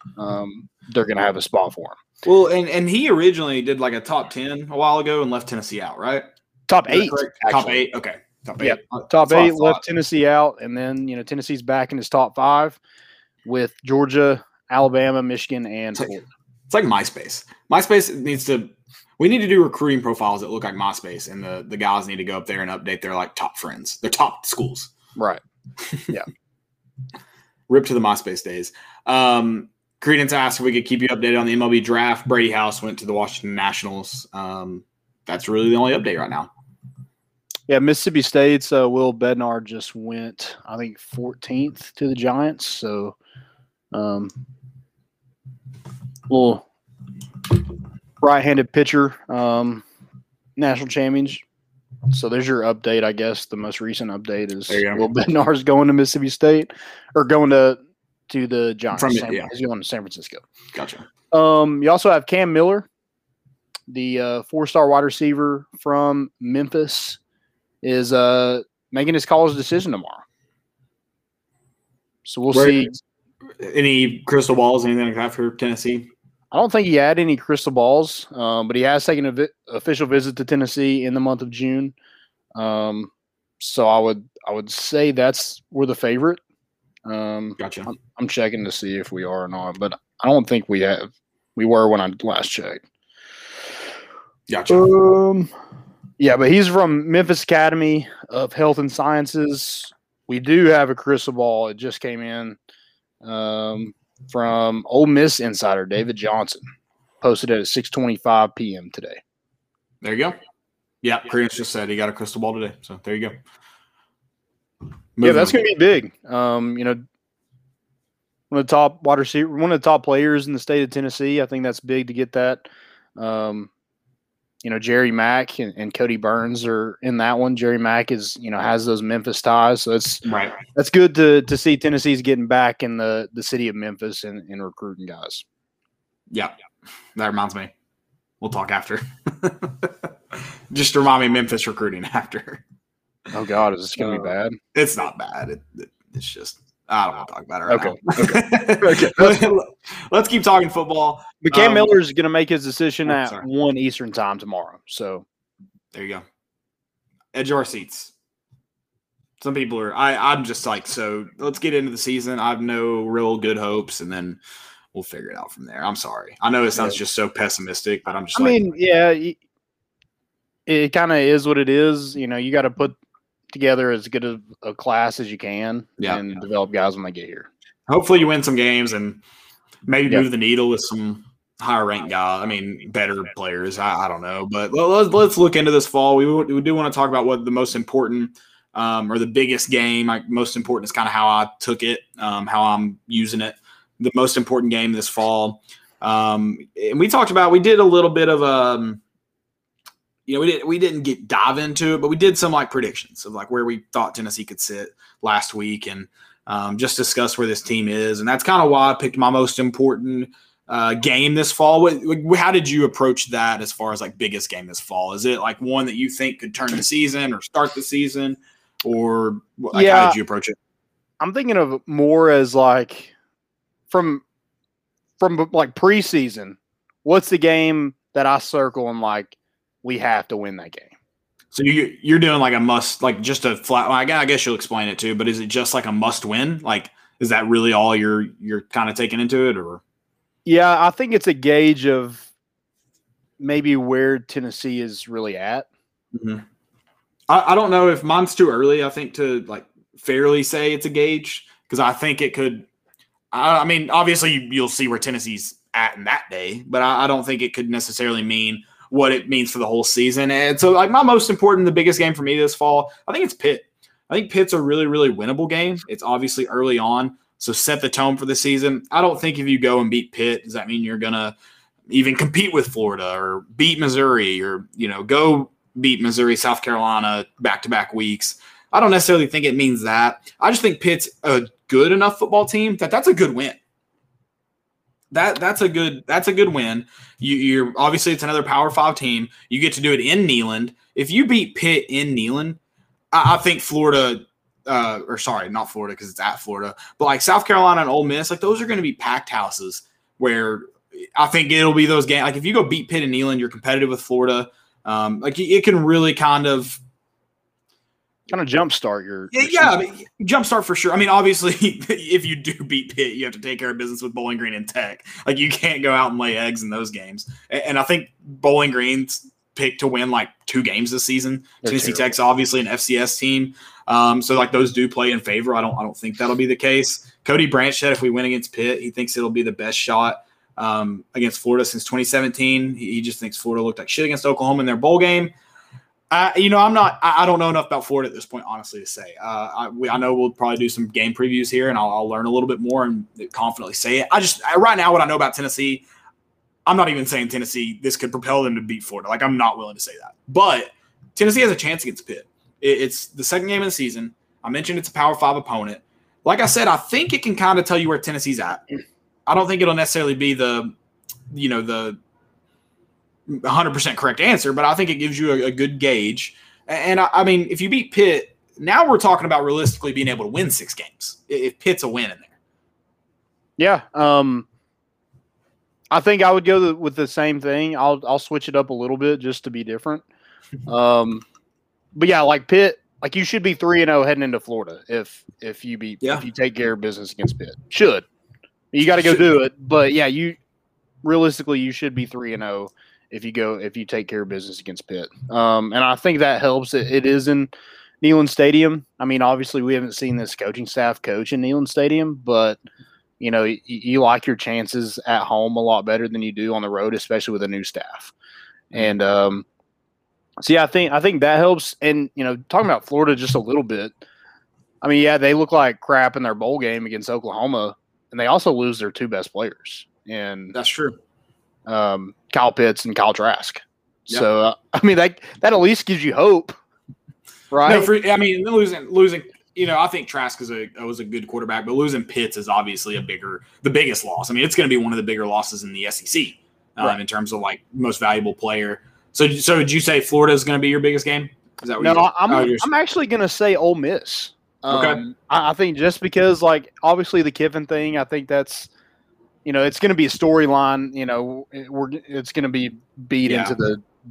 they're going to have a spot for him. Well, and he originally did like a top 10 a while ago and left Tennessee out, right? Top 8. Top 8. Okay. Top 8. Yep. Top 8 left Tennessee out, and then, you know, Tennessee's back in his top 5 with Georgia, Alabama, Michigan, and Florida. It's like MySpace. MySpace we need to do recruiting profiles that look like MySpace, and the guys need to go up there and update their, like, top friends, their top schools. Right. Yeah. Rip to the MySpace days. Credence asked if we could keep you updated on the MLB draft. Brady House went to the Washington Nationals. That's really the only update right now. Yeah, Mississippi State's Will Bednar just went, I think, 14th to the Giants. So, little right-handed pitcher, national championship. So there's your update, I guess. The most recent update is Will Bednar's going to Mississippi State, or going to the Giants. He's going to San Francisco. Gotcha. You also have Cam Miller, the 4-star wide receiver from Memphis, is making his college decision tomorrow. So we'll see. Any crystal balls, anything like that for Tennessee? I don't think he had any crystal balls, but he has taken an official visit to Tennessee in the month of June. So I would say we're the favorite. Gotcha. I'm checking to see if we are or not, but I don't think we have. We were when I last checked. Gotcha. Yeah, but he's from Memphis Academy of Health and Sciences. We do have a crystal ball. It just came in. From Ole Miss insider David Johnson, posted at 6:25 p.m. today. There you go. Yeah, Credence just said he got a crystal ball today, so there you go. Moving that's going to be big. You know, one of the top players in the state of Tennessee. I think that's big to get that. You know, Jerry Mack and Cody Burns are in that one. Jerry Mack has those Memphis ties, so that's right. That's good to see Tennessee's getting back in the city of Memphis and recruiting guys. Yeah, that reminds me. We'll talk after. Just remind me Memphis recruiting after. Oh God, is this going to be bad? It's not bad. It's just I don't want to talk about it right now. Okay. Let's keep talking football. But Cam Miller's going to make his decision at 1 Eastern time tomorrow. So there you go. Edge our seats. Some people are – I'm just like, so let's get into the season. I have no real good hopes, and then we'll figure it out from there. I'm sorry. I know it sounds just so pessimistic, but I'm just I mean, yeah, it kind of is what it is. You know, you got to put – together as good of a class as you can and develop guys when they get here. Hopefully you win some games and maybe move the needle with some higher ranked guys. I mean, better players. I don't know, but let's look into this fall. We do want to talk about what the most important or the biggest game, like most important is kind of how I took it, how I'm using it. The most important game this fall. And we did a little bit of you know, we didn't dive into it, but we did some like predictions of like where we thought Tennessee could sit last week, and just discuss where this team is. And that's kind of why I picked my most important game this fall. How did you approach that as far as like biggest game this fall? Is it like one that you think could turn the season or start the season, or like, how did you approach it? I'm thinking of more as like from from like preseason, what's the game that I circle and like we have to win that game? So you're doing like a must, like just a flat. Well, I guess you'll explain it too, but is it just like a must win? Like, is that really all you're kind of taking into it, or? Yeah, I think it's a gauge of maybe where Tennessee is really at. Mm-hmm. I don't know if mine's too early, I think, to like fairly say it's a gauge, because I think it could. I mean, obviously you'll see where Tennessee's at in that day, but I don't think it could necessarily mean what it means for the whole season. And so, like, my most important, the biggest game for me this fall, I think it's Pitt. I think Pitt's a really, really winnable game. It's obviously early on, so set the tone for the season. I don't think if you go and beat Pitt, does that mean you're going to even compete with Florida or beat Missouri or, you know, go beat Missouri, South Carolina back-to-back weeks? I don't necessarily think it means that. I just think Pitt's a good enough football team that's a good win. That's a good win. You're obviously, it's another Power 5 team. You get to do it in Neyland. If you beat Pitt in Neyland, I think Florida, or sorry, not Florida because it's at Florida, but like South Carolina and Ole Miss, like those are going to be packed houses where I think it'll be those games. Like if you go beat Pitt in Neyland, you're competitive with Florida. Like it can really kind of jumpstart your – Yeah, jumpstart for sure. I mean, obviously, if you do beat Pitt, you have to take care of business with Bowling Green and Tech. Like, you can't go out and lay eggs in those games. And I think Bowling Green's picked to win, like, 2 games this season. They're Tennessee terrible. Tech's obviously an FCS team. So, like, those do play in favor. I don't think that'll be the case. Cody Branch said if we win against Pitt, he thinks it'll be the best shot against Florida since 2017. He just thinks Florida looked like shit against Oklahoma in their bowl game. I don't know enough about Florida at this point, honestly, to say. I know we'll probably do some game previews here, and I'll learn a little bit more and confidently say it. Right now, what I know about Tennessee, I'm not even saying Tennessee, this could propel them to beat Florida. Like, I'm not willing to say that. But Tennessee has a chance against Pitt. It's the second game of the season. I mentioned it's a Power 5 opponent. Like I said, I think it can kind of tell you where Tennessee's at. I don't think it'll necessarily be the 100% correct answer, but I think it gives you a good gauge. And I mean, if you beat Pitt, now we're talking about realistically being able to win 6 games if Pitt's a win in there. Yeah, I think I would go with the same thing. I'll switch it up a little bit just to be different. But yeah, like Pitt, like you should be 3-0 heading into Florida if you take care of business against Pitt. Should you got to go do it? But yeah, you realistically you should be 3-0. If you take care of business against Pitt. And I think that helps. It is in Neyland Stadium. I mean, obviously we haven't seen this coaching staff coach in Neyland Stadium, but you know, you like your chances at home a lot better than you do on the road, especially with a new staff. And so yeah, I think that helps. And you know, talking about Florida just a little bit, I mean, yeah, they look like crap in their bowl game against Oklahoma, and they also lose their 2 best players. And that's true. Kyle Pitts and Kyle Trask. Yep. So, I mean, that at least gives you hope, right? No, I mean, losing, you know, I think Trask was a good quarterback, but losing Pitts is obviously the biggest loss. I mean, it's going to be one of the bigger losses in the SEC right. In terms of like most valuable player. So did you say Florida is going to be your biggest game? Is that what you said? I'm actually going to say Ole Miss. Okay. I think just because like obviously the Kiffin thing, I think that's, you know, it's going to be a storyline. You know, it's going to be beat into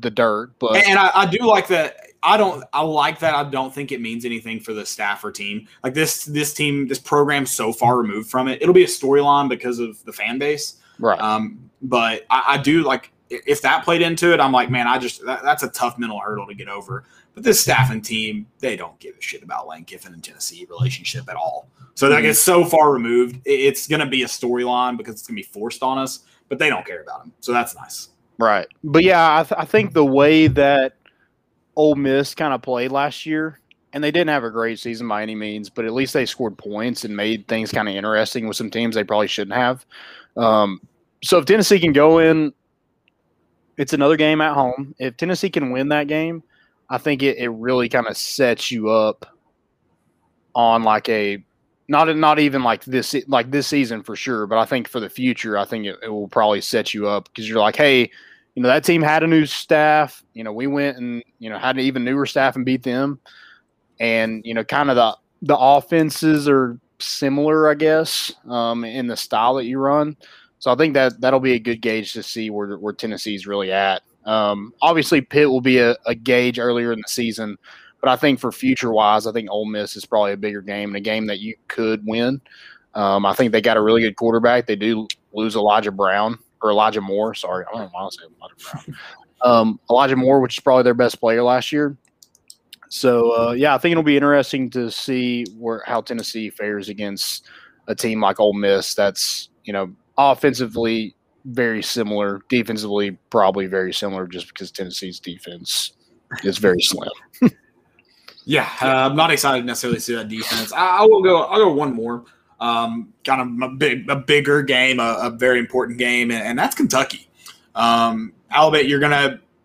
the dirt. But and I do like that. I like that. I don't think it means anything for the staff or team. Like this team, this program, so far removed from it. It'll be a storyline because of the fan base, right? But I do like if that played into it. I'm like, man, that's a tough mental hurdle to get over. But this staff and team, they don't give a shit about Lane Kiffin and Tennessee relationship at all. So that gets so far removed. It's going to be a storyline because it's going to be forced on us, but they don't care about him. So that's nice. Right. But, yeah, I think the way that Ole Miss kind of played last year, and they didn't have a great season by any means, but at least they scored points and made things kind of interesting with some teams they probably shouldn't have. So if Tennessee can go in, it's another game at home. If Tennessee can win that game, I think it really kind of sets you up on like a not even like this season for sure, but I think for the future, I think it will probably set you up because you're like, hey, you know, that team had a new staff. You know, we went and, you know, had an even newer staff and beat them. And, you know, kind of the offenses are similar, I guess, in the style that you run. So I think that'll be a good gauge to see where Tennessee's really at. Obviously, Pitt will be a gauge earlier in the season, but I think for future-wise, I think Ole Miss is probably a bigger game and a game that you could win. I think they got a really good quarterback. They do lose Elijah Moore. Sorry, I don't want to say Elijah Brown. Elijah Moore, which is probably their best player last year. So, I think it'll be interesting to see how Tennessee fares against a team like Ole Miss that's, offensively very similar, defensively probably very similar just because Tennessee's defense is very slim. Yeah, I'm not excited necessarily to see that defense. I'll go one more. Kind of a bigger game, a very important game, and that's Kentucky. Alabama,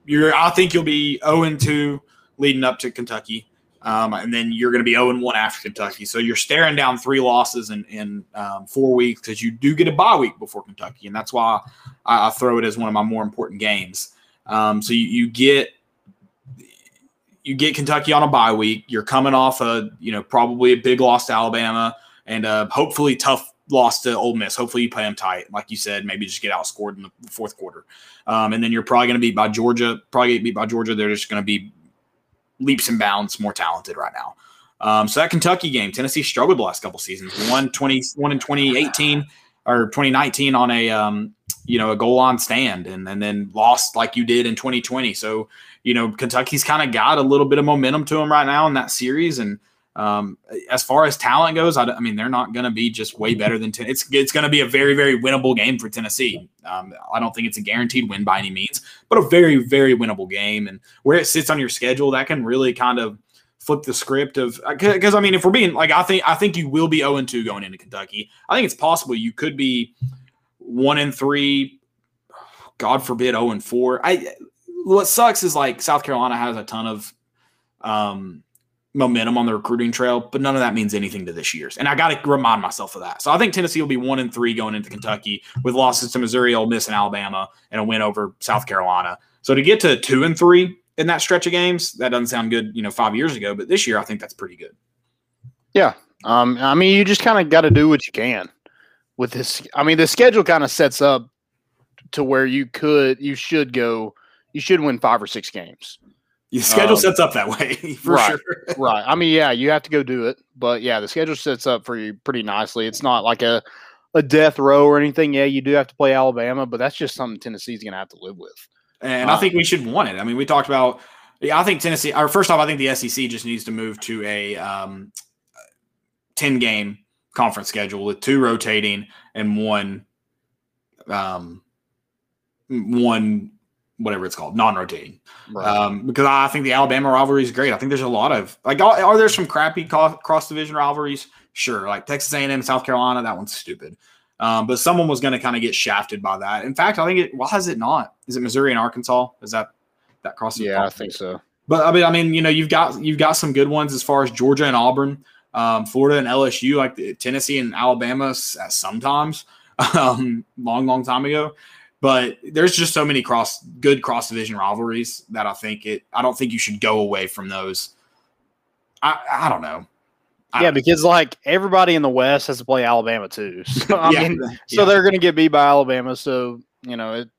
I think you'll be 0-2 leading up to Kentucky, and then you're going to be 0-1 after Kentucky. So you're staring down three losses in 4 weeks because you do get a bye week before Kentucky, and that's why I throw it as one of my more important games. So you get Kentucky on a bye week. You're coming off probably a big loss to Alabama. And hopefully tough loss to Ole Miss. Hopefully you play them tight. Like you said, maybe just get outscored in the fourth quarter. And then you're probably going to be beat by Georgia. They're just going to be leaps and bounds more talented right now. So that Kentucky game, Tennessee struggled the last couple seasons. Won in 2018 or 2019 on a goal line stand and then lost like you did in 2020. So, Kentucky's kind of got a little bit of momentum to them right now in that series. And, as far as talent goes, I mean, they're not going to be just way better than Tennessee. It's going to be a very, very winnable game for Tennessee. I don't think it's a guaranteed win by any means, but a very, very winnable game. And where it sits on your schedule, that can really kind of flip the script of – because, I mean, if we're being – like I think you will be 0-2 going into Kentucky. I think it's possible you could be 1-3, God forbid, 0-4. What sucks is, like, South Carolina has a ton of momentum on the recruiting trail, but none of that means anything to this year's. And I got to remind myself of that. So I think Tennessee will be 1-3 going into Kentucky with losses to Missouri, Ole Miss, and Alabama, and a win over South Carolina. So to get to 2-3 in that stretch of games, that doesn't sound good, 5 years ago, but this year I think that's pretty good. Yeah. I mean, you just kind of got to do what you can with this. I mean, the schedule kind of sets up to where you should win 5 or 6 games. Your schedule sets up that way, for sure. Right. I mean, yeah, you have to go do it. But, yeah, the schedule sets up for you pretty nicely. It's not like a death row or anything. Yeah, you do have to play Alabama, but that's just something Tennessee's going to have to live with. And I think we should want it. I mean, we talked about I think Tennessee – or first off, I think the SEC just needs to move to a 10-game conference schedule with 2 rotating and one – whatever it's called, non-rotating. Right. Because I think the Alabama rivalry is great. I think there's a lot of – like, are there some crappy cross-division rivalries? Sure. Like Texas A&M, South Carolina, that one's stupid. But someone was going to kind of get shafted by that. In fact, I think why is it not? Is it Missouri and Arkansas? Is that cross-division? Yeah, I think so. But, I mean, you've got some good ones as far as Georgia and Auburn, Florida and LSU, like Tennessee and Alabama sometimes, long, long time ago. But there's just so many good cross-division rivalries that I don't think you should go away from those. I don't know. Because, like, everybody in the West has to play Alabama too. So, So they're going to get beat by Alabama. So, it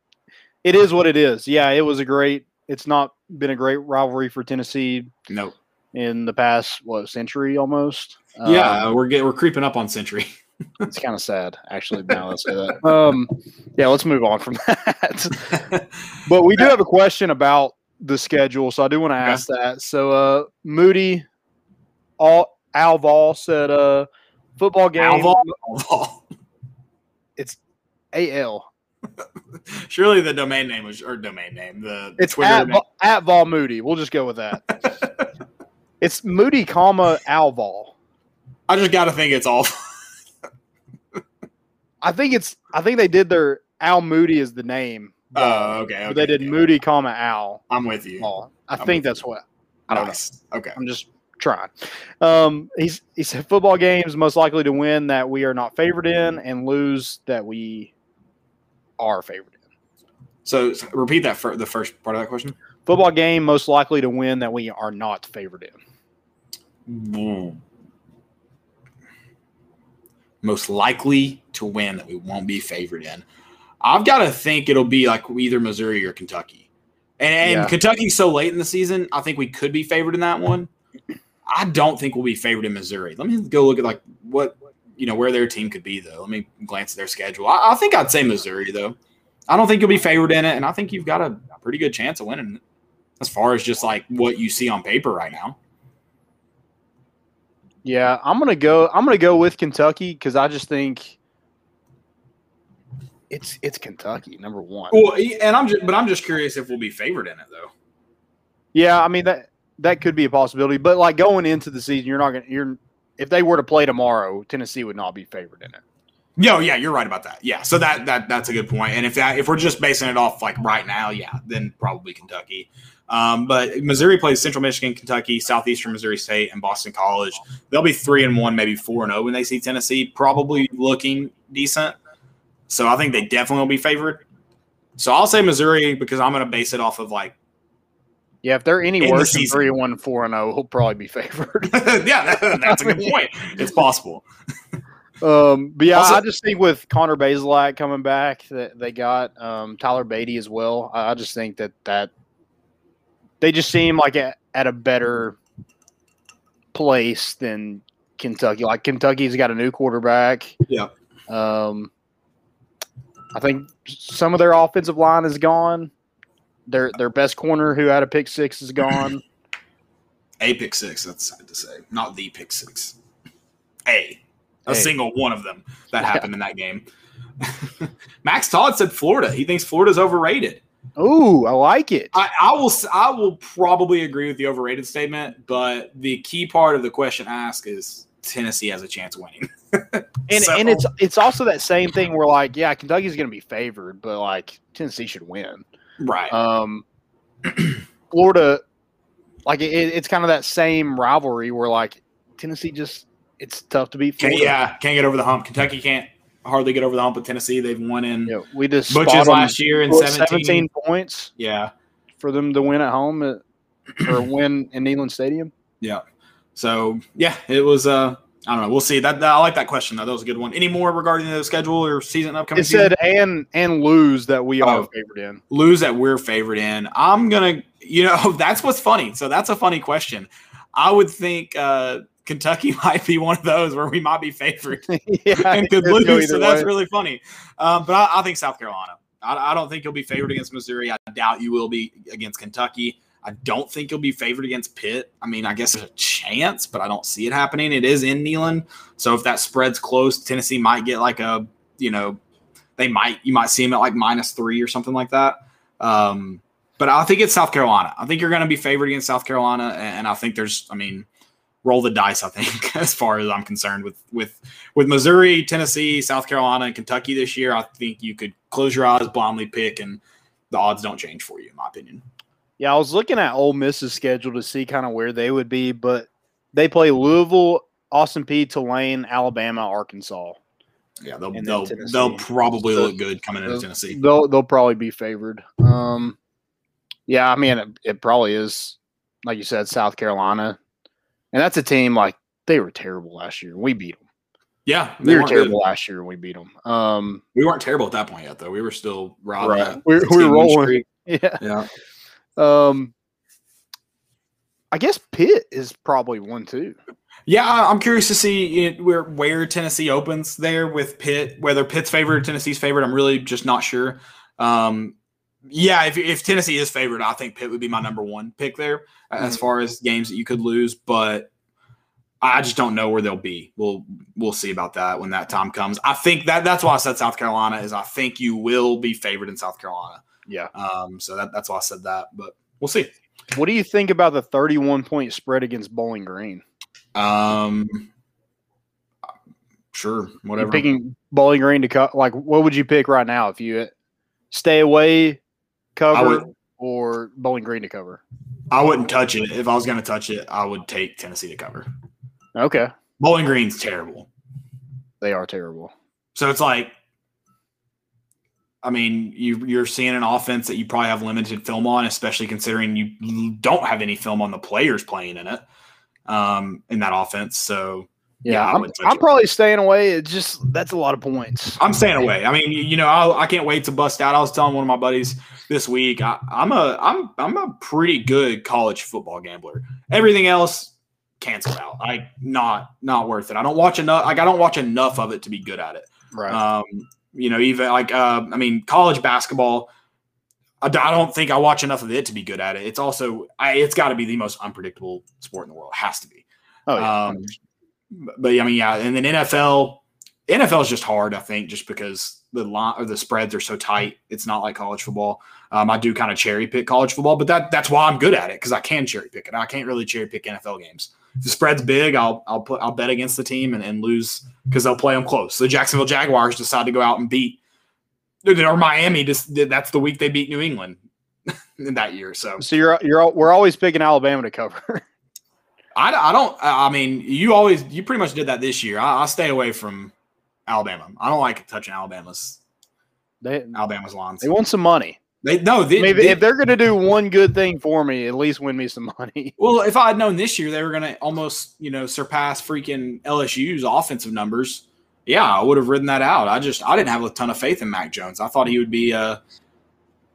is what it is. Yeah, it's not been a great rivalry for Tennessee. No. In the past, century almost? Yeah, we're creeping up on century. It's kind of sad, actually, now let's say that. Let's move on from that. But we do have a question about the schedule, so I do want to ask that. So Moody Alval said football game. Alval. It's A-L. Surely the domain name was – or domain name. It's Twitter at Vol Moody. We'll just go with that. It's Moody, Alval. I just got to think it's Alval. I think they did their Al Moody is the name. Oh, okay. They did Moody, Al. I'm with you. I think that's what. I don't know. Okay. I'm just trying. He said football games most likely to win that we are not favored in and lose that we are favored in. So repeat that for the first part of that question. Football game most likely to win that we are not favored in. Most likely to win that we won't be favored in. I've got to think it'll be like either Missouri or Kentucky. And Kentucky's so late in the season, I think we could be favored in that one. I don't think we'll be favored in Missouri. Let me go look at like what where their team could be though. Let me glance at their schedule. I think I'd say Missouri though. I don't think you'll be favored in it, and I think you've got a pretty good chance of winning as far as just like what you see on paper right now. Yeah, I'm gonna go with Kentucky because I just think it's Kentucky number one. Well, and I'm just curious if we'll be favored in it though. Yeah, I mean that could be a possibility, but like going into the season, if they were to play tomorrow, Tennessee would not be favored in it. No, yeah, you're right about that. Yeah, so that's a good point. And if we're just basing it off like right now, yeah, then probably Kentucky. But Missouri plays Central Michigan, Kentucky, Southeastern Missouri State, and Boston College. They'll be 3-1, maybe 4-0 when they see Tennessee, probably looking decent. So I think they definitely will be favored. So I'll say Missouri because I'm going to base it off of like. Yeah, if they're any worse than 3-1, 4-0, he'll probably be favored. Yeah, that's a good point. It's possible. But yeah, also, I just think with Connor Bazelak coming back, that they got Tyler Beatty as well. I just think that they just seem like at a better place than Kentucky. Like Kentucky's got a new quarterback. Yeah. I think some of their offensive line is gone. Their best corner who had a pick six is gone. A pick six, that's sad to say. Not the pick six. A single one of them that happened in that game. Max Todd said Florida. He thinks Florida's overrated. Ooh, I like it. I will probably agree with the overrated statement, but the key part of the question asked is Tennessee has a chance of winning. And it's also that same thing where like, yeah, Kentucky's going to be favored, but like Tennessee should win. Right. Florida, like it's kind of that same rivalry where like Tennessee just it's tough to beat. Florida. Can't get over the hump. Kentucky can't hardly get over the hump with Tennessee. They've won in we just Butch's last year in 17 points. Yeah, for them to win at home or win in Neyland Stadium. Yeah. So yeah, it was. I don't know. We'll see. That I like that question though. That was a good one. Any more regarding the schedule or season upcoming? It said season? and lose that we are favored in. Lose that we're favored in. I'm gonna. That's what's funny. So that's a funny question. I would think. Kentucky might be one of those where we might be favored and could lose, so that's really funny. But I think South Carolina. I don't think you'll be favored against Missouri. I doubt you will be against Kentucky. I don't think you'll be favored against Pitt. I mean, I guess there's a chance, but I don't see it happening. It is in Neyland, so if that spread's close, Tennessee might get like a you might see them at like -3 or something like that. But I think it's South Carolina. I think you're going to be favored against South Carolina, and I think there's, I mean. Roll the dice, I think, as far as I'm concerned with Missouri, Tennessee, South Carolina, and Kentucky this year. I think you could close your eyes, blindly pick, and the odds don't change for you, in my opinion. Yeah, I was looking at Ole Miss's schedule to see kind of where they would be, but they play Louisville, Austin Peay, Tulane, Alabama, Arkansas. Yeah, they'll probably look good coming into Tennessee. They'll probably be favored. Yeah, I mean, it probably is, like you said, South Carolina. And that's a team, like, they were terrible last year, and we beat them. Yeah. They were terrible last year, and we beat them. We weren't terrible at that point yet, though. We were still rolling. Right. We were rolling. Yeah. I guess Pitt is probably one, too. Yeah, I'm curious to see where Tennessee opens there with Pitt, whether Pitt's favored or Tennessee's favored. I'm really just not sure. Yeah, if Tennessee is favored, I think Pitt would be my number 1 pick there as far as games that you could lose. But I just don't know where they'll be. We'll see about that when that time comes. I think that's why I said South Carolina is I think you will be favored in South Carolina. Yeah. So that's why I said that. But we'll see. What do you think about the 31-point spread against Bowling Green? Sure, whatever. You're picking Bowling Green to cut. Like, what would you pick right now if you stay away? Cover or Bowling Green to cover? I wouldn't touch it. If I was going to touch it, I would take Tennessee to cover. Okay. Bowling Green's terrible. They are terrible. So it's like, I mean, you're seeing an offense that you probably have limited film on, especially considering you don't have any film on the players playing in it in that offense. So Yeah, I'm probably staying away. It's just that's a lot of points. I'm staying away. I mean, you know, I can't wait to bust out. I was telling one of my buddies this week, I'm a pretty good college football gambler. Everything else, cancel out. Not worth it. I don't watch enough. Like I don't watch enough of it to be good at it. Right. You know, even like I mean, college basketball. I don't think I watch enough of it to be good at it. It's also it's got to be the most unpredictable sport in the world. It has to be. Oh yeah. But I mean, yeah, and then NFL is just hard, I think, just because the line or the spreads are so tight. It's not like college football. I do kind of cherry pick college football, but that's why I'm good at it because I can cherry pick it. I can't really cherry pick NFL games. If the spread's big, I'll bet against the team and lose because they'll play them close. So the Jacksonville Jaguars decide to go out and beat or Miami. Just that's the week they beat New England in that year. So we're always picking Alabama to cover. I don't – I mean, you pretty much did that this year. I stay away from Alabama. I don't like touching Alabama's lines. They want some money. If they're going to do one good thing for me, at least win me some money. Well, if I had known this year they were going to almost, you know, surpass freaking LSU's offensive numbers, yeah, I would have ridden that out. I didn't have a ton of faith in Mac Jones. I thought he would be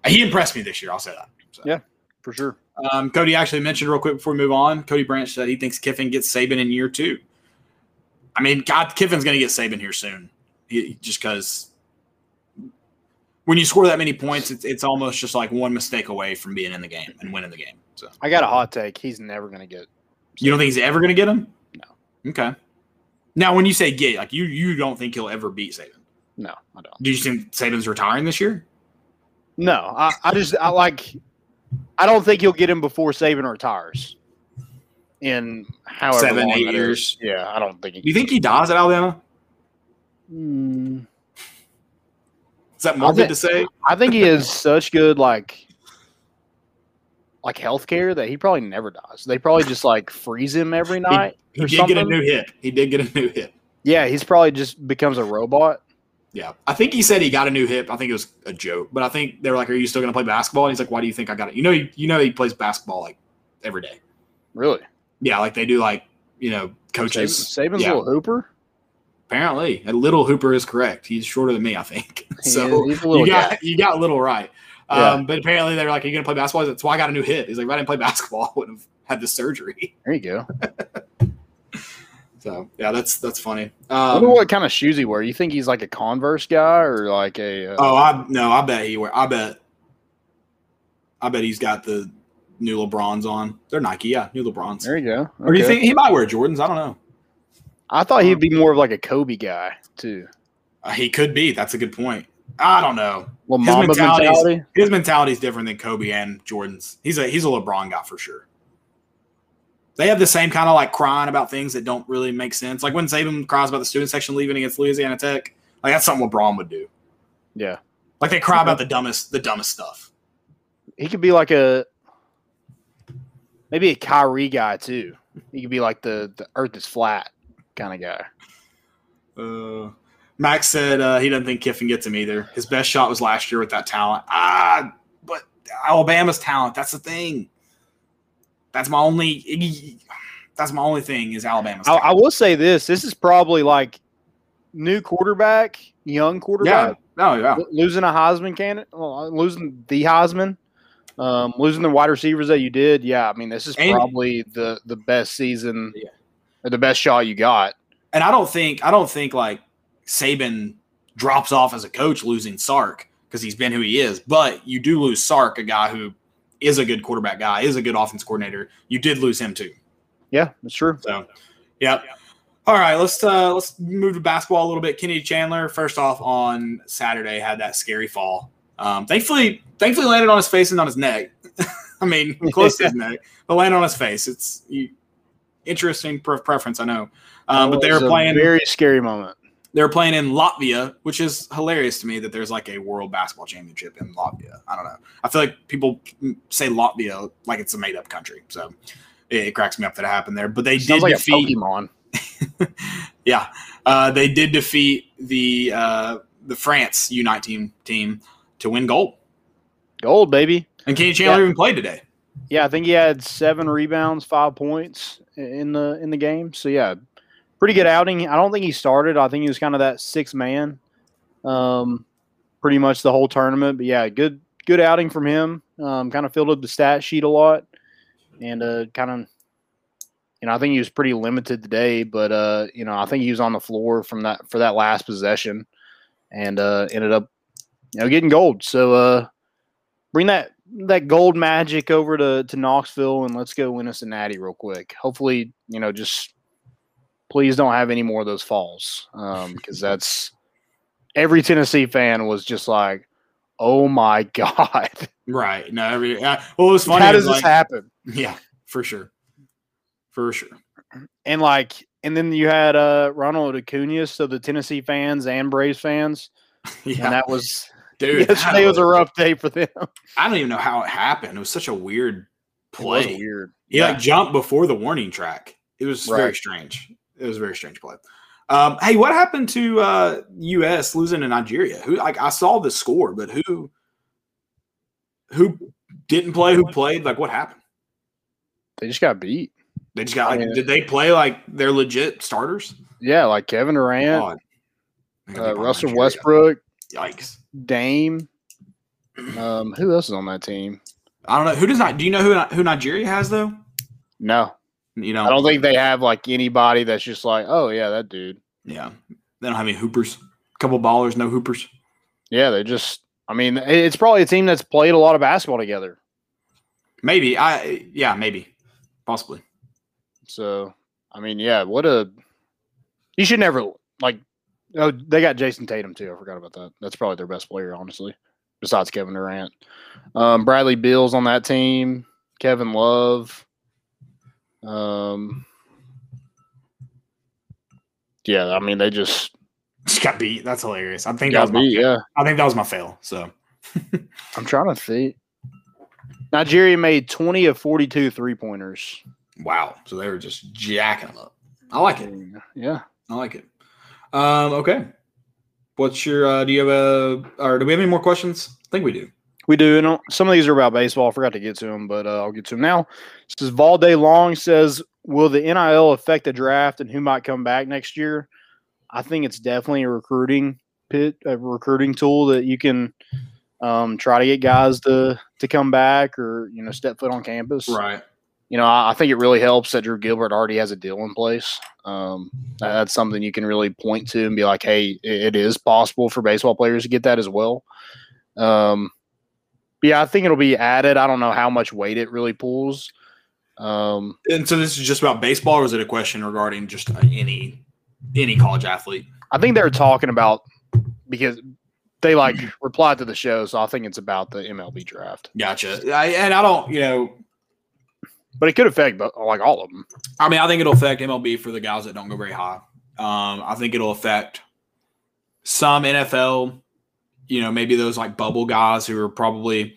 he impressed me this year. I'll say that. So. Yeah, for sure. Cody actually mentioned real quick before we move on, Cody Branch said he thinks Kiffin gets Saban in year two. I mean, God, Kiffin's going to get Saban here soon just because when you score that many points, it's almost just like one mistake away from being in the game and winning the game. So I got a hot take. He's never going to get Saban. You don't think he's ever going to get him? No. Okay. Now, when you say get, like you don't think he'll ever beat Saban? No, I don't. Do you think Saban's retiring this year? No. I don't think he'll get him before Saban retires in however 7-8 years. Yeah, I don't think. You think he dies at Alabama? Is that morbid to say? I think he has such good like healthcare that he probably never dies. They probably just like freeze him every night. He did get a new hip. Yeah, he's probably just becomes a robot. Yeah, I think he said he got a new hip. I think it was a joke, but I think they were like, "Are you still going to play basketball?" And he's like, "Why do you think I got it?" You know, he plays basketball like every day. Really? Yeah, like they do, like you know, coaches. Saban's little hooper. Apparently, a little hooper is correct. He's shorter than me, I think. So you got little right. Yeah. But apparently they were like, "Are you going to play basketball?" That's why I got a new hip. He's like, "If I didn't play basketball, I would have had the surgery." There you go. So yeah, that's funny. I wonder what kind of shoes he wear. You think he's like a Converse guy or like a? I bet he wear. I bet he's got the new LeBrons on. They're Nike, yeah, new LeBrons. There you go. Okay. Or do you think he might wear Jordans? I don't know. I thought he'd be more of like a Kobe guy too. He could be. That's a good point. I don't know. Well, his mentality is different than Kobe and Jordan's. He's a LeBron guy for sure. They have the same kind of like crying about things that don't really make sense. Like when Saban cries about the student section leaving against Louisiana Tech, like that's something LeBron would do. Yeah. Like they cry about the dumbest stuff. He could be like maybe a Kyrie guy too. He could be like the earth is flat kind of guy. Max said he doesn't think Kiffin gets him either. His best shot was last year with that talent. But Alabama's talent, that's the thing. That's my only thing is Alabama. I will say this. This is probably like new quarterback, young quarterback. Yeah. Oh, yeah. Losing a Heisman candidate. Losing the Heisman. Losing the wide receivers that you did. Yeah, I mean, this is probably the best season or the best shot you got. And I don't think like Saban drops off as a coach losing Sark because he's been who he is. But you do lose Sark, a guy who is a good quarterback guy, is a good offense coordinator. You did lose him too. Yeah, that's true. So, yeah. All right, let's move to basketball a little bit. Kennedy Chandler, first off on Saturday, had that scary fall. Thankfully landed on his face and on his neck. I mean, close to his neck, but landed on his face. It's interesting preference, I know. But they were playing a very scary moment. They were playing in Latvia, which is hilarious to me that there's like a world basketball championship in Latvia. I don't know. I feel like people say Latvia like it's a made-up country. So it cracks me up that it happened there. But they sounds did like defeat a Pokemon. Yeah. They did defeat the France U19 team to win gold. Gold, baby. And Kennedy Chandler even played today. Yeah, I think he had 7 rebounds, 5 points in the game. So, yeah. pretty good outing. I don't think he started. I think he was kind of that sixth man pretty much the whole tournament. But, yeah, good outing from him. Kind of filled up the stat sheet a lot. And kind of, you know, I think he was pretty limited today. But, you know, I think he was on the floor for that last possession and ended up, you know, getting gold. So bring that gold magic over to Knoxville, and let's go win a Natty real quick. Hopefully, you know, just please don't have any more of those falls because that's – every Tennessee fan was just like, oh, my God. Right. No, well, it was funny. How does this happen? Yeah, for sure. For sure. And, like – and then you had Ronald Acuna, so the Tennessee fans and Braves fans. Yeah. And that was – dude, yesterday was a rough day for them. I don't even know how it happened. It was such a weird play. It was weird. He jumped before the warning track. It was very strange. It was a very strange play. Hey, what happened to U.S. losing to Nigeria? Who? Like, I saw the score, but who didn't play? Who played? Like, what happened? They just got beat. They just got. Like, did they play like their legit starters? Yeah, like Kevin Durant, Russell Nigeria. Westbrook. Yikes. Dame. Who else is on that team? I don't know. Who does not? Do you know who Nigeria has though? No. You know, I don't think they have like anybody that's just like, oh yeah, that dude. Yeah. They don't have any hoopers. A couple ballers, no hoopers. Yeah, they just. I mean, it's probably a team that's played a lot of basketball together. Maybe. Maybe. Possibly. So, I mean, yeah. What a. You should never like. Oh, they got Jason Tatum, too. I forgot about that. That's probably their best player, honestly, besides Kevin Durant. Bradley Beal's on that team. Kevin Love. Yeah, I mean, they just got beat. That's hilarious. I think that was my fail. So I'm trying to see. Nigeria made 20 of 42 three-pointers. Wow. So they were just jacking them up. I like it. Yeah. I like it. Okay. What's your do we have any more questions? I think we do. We do. And some of these are about baseball. I forgot to get to them, but I'll get to them now. This is Valde Long says, will the NIL affect the draft and who might come back next year? I think it's definitely a recruiting tool that you can try to get guys to come back or, you know, step foot on campus. Right. You know, I think it really helps that Drew Gilbert already has a deal in place. That's something you can really point to and be like, hey, it is possible for baseball players to get that as well. I think it'll be added. I don't know how much weight it really pulls. And so this is just about baseball, or is it a question regarding just any college athlete? I think they're talking about because – they like replied to the show, so I think it's about the MLB draft. Gotcha. I don't, you know – but it could affect like all of them. I mean, I think it'll affect MLB for the guys that don't go very high. I think it'll affect some NFL, you know, maybe those like bubble guys who are probably,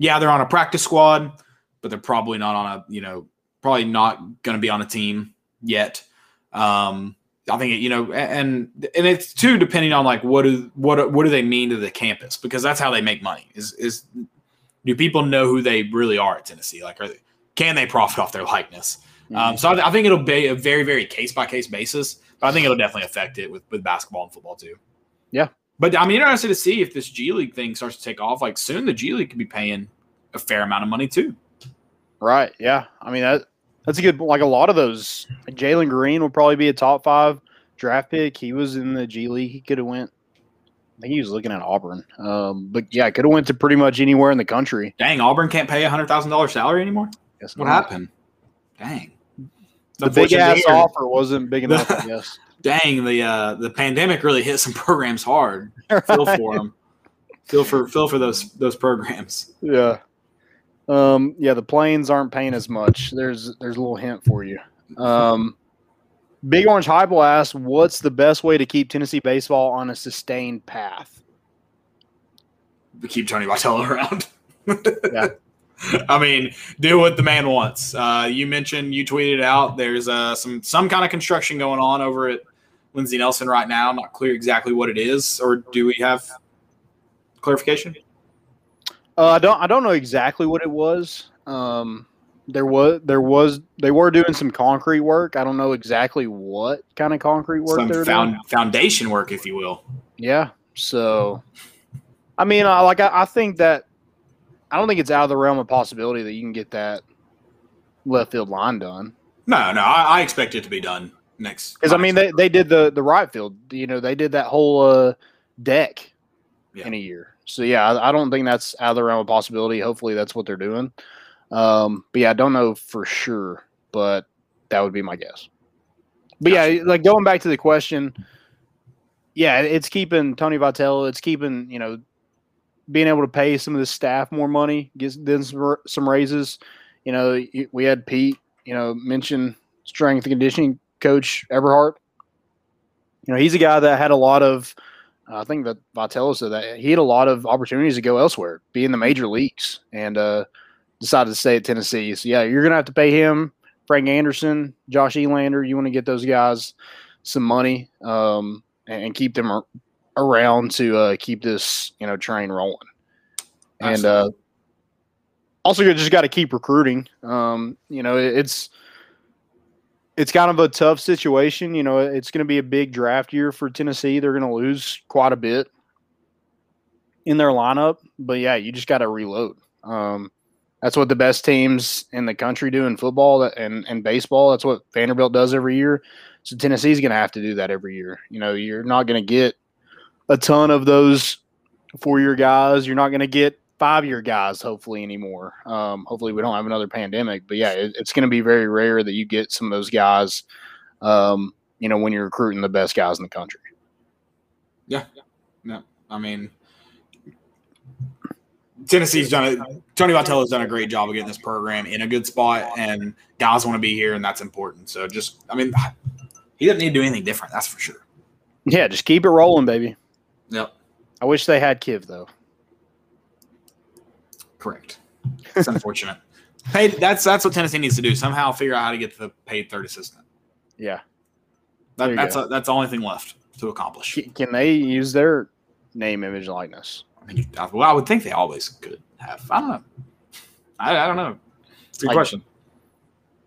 they're on a practice squad, but they're probably not on a, you know, probably not going to be on a team yet. I think, you know, and it's too depending on like what do they mean to the campus, because that's how they make money is do people know who they really are at Tennessee? Like, can they profit off their likeness? So I think it'll be a very, very case-by-case basis, but I think it'll definitely affect it with basketball and football too. Yeah. But I'm interested to see if this G League thing starts to take off. Like soon the G League could be paying a fair amount of money too. Right, yeah. I mean, that's a good – like a lot of those like – Jalen Green will probably be a top 5 draft pick. He was in the G League. He could have went – I think he was looking at Auburn. But, yeah, could have went to pretty much anywhere in the country. Dang, Auburn can't pay $100,000 salary anymore? What happened? Dang. The big-ass offer wasn't big enough, I guess. Dang, the pandemic really hit some programs hard. Right. Feel for them. Feel for those programs. Yeah. The planes aren't paying as much. There's a little hint for you. Big Orange Hypel asks, what's the best way to keep Tennessee baseball on a sustained path? To keep Tony Vitello around. Yeah. I mean, do what the man wants. You tweeted out there's some kind of construction going on over at Lindsey Nelson right now. I'm not clear exactly what it is, or do we have clarification? I don't know exactly what it was. They were doing some concrete work. I don't know exactly what kind of concrete work they were doing. Foundation work, if you will. Yeah. So, I mean, I don't think it's out of the realm of possibility that you can get that left field line done. No, I expect it to be done next. Because I mean, they did the right field. You know, they did that whole deck in a year. So yeah, I don't think that's out of the realm of possibility. Hopefully, that's what they're doing. But yeah, I don't know for sure, but that would be my guess. But yeah, like going back to the question, yeah, it's keeping Tony Vitello. It's keeping, you know, being able to pay some of the staff more money, get them some raises. You know, we had Pete, you know, mention strength and conditioning coach Eberhardt. You know, he's a guy that had a lot of, I think that Vitello said that he had a lot of opportunities to go elsewhere, be in the major leagues, and decided to stay at Tennessee. So yeah, you're gonna have to pay him, Frank Anderson, Josh Elander. You want to get those guys some money and keep them around to keep this, you know, train rolling. And also, you just got to keep recruiting. You know, it's kind of a tough situation. You know, it's going to be a big draft year for Tennessee. They're going to lose quite a bit in their lineup, but yeah, you just got to reload. That's what the best teams in the country do in football and baseball. That's what Vanderbilt does every year. So Tennessee's going to have to do that every year. You know, you're not going to get a ton of those four-year guys. You're not going to get five-year guys, hopefully, anymore. Hopefully we don't have another pandemic. But, yeah, it's going to be very rare that you get some of those guys, you know, when you're recruiting the best guys in the country. Yeah. No, I mean – Tennessee's done it. Tony Vitello's done a great job of getting this program in a good spot, and guys want to be here, and that's important. So just, I mean, he doesn't need to do anything different. That's for sure. Yeah, just keep it rolling, baby. Yep. I wish they had Kiv though. Correct. It's unfortunate. Hey, that's what Tennessee needs to do. Somehow figure out how to get the paid third assistant. Yeah. That's the only thing left to accomplish. Can they use their name, image, and likeness? I mean, well, I would think they always could have. I don't know. I don't know. It's a good question.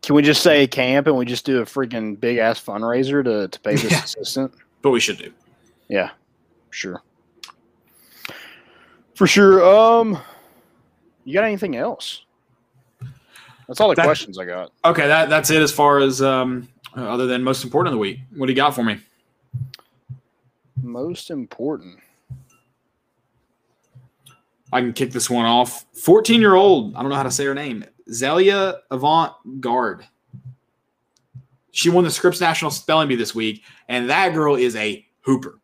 Can we just say camp and we just do a freaking big-ass fundraiser to pay this assistant? But we should do. Yeah, sure. For sure. You got anything else? That's all the questions I got. Okay, that's it as far as other than most important of the week. What do you got for me? Most important. I can kick this one off. 14-year-old, I don't know how to say her name, Zelia Avant-Garde. She won the Scripps National Spelling Bee this week, and that girl is a hooper.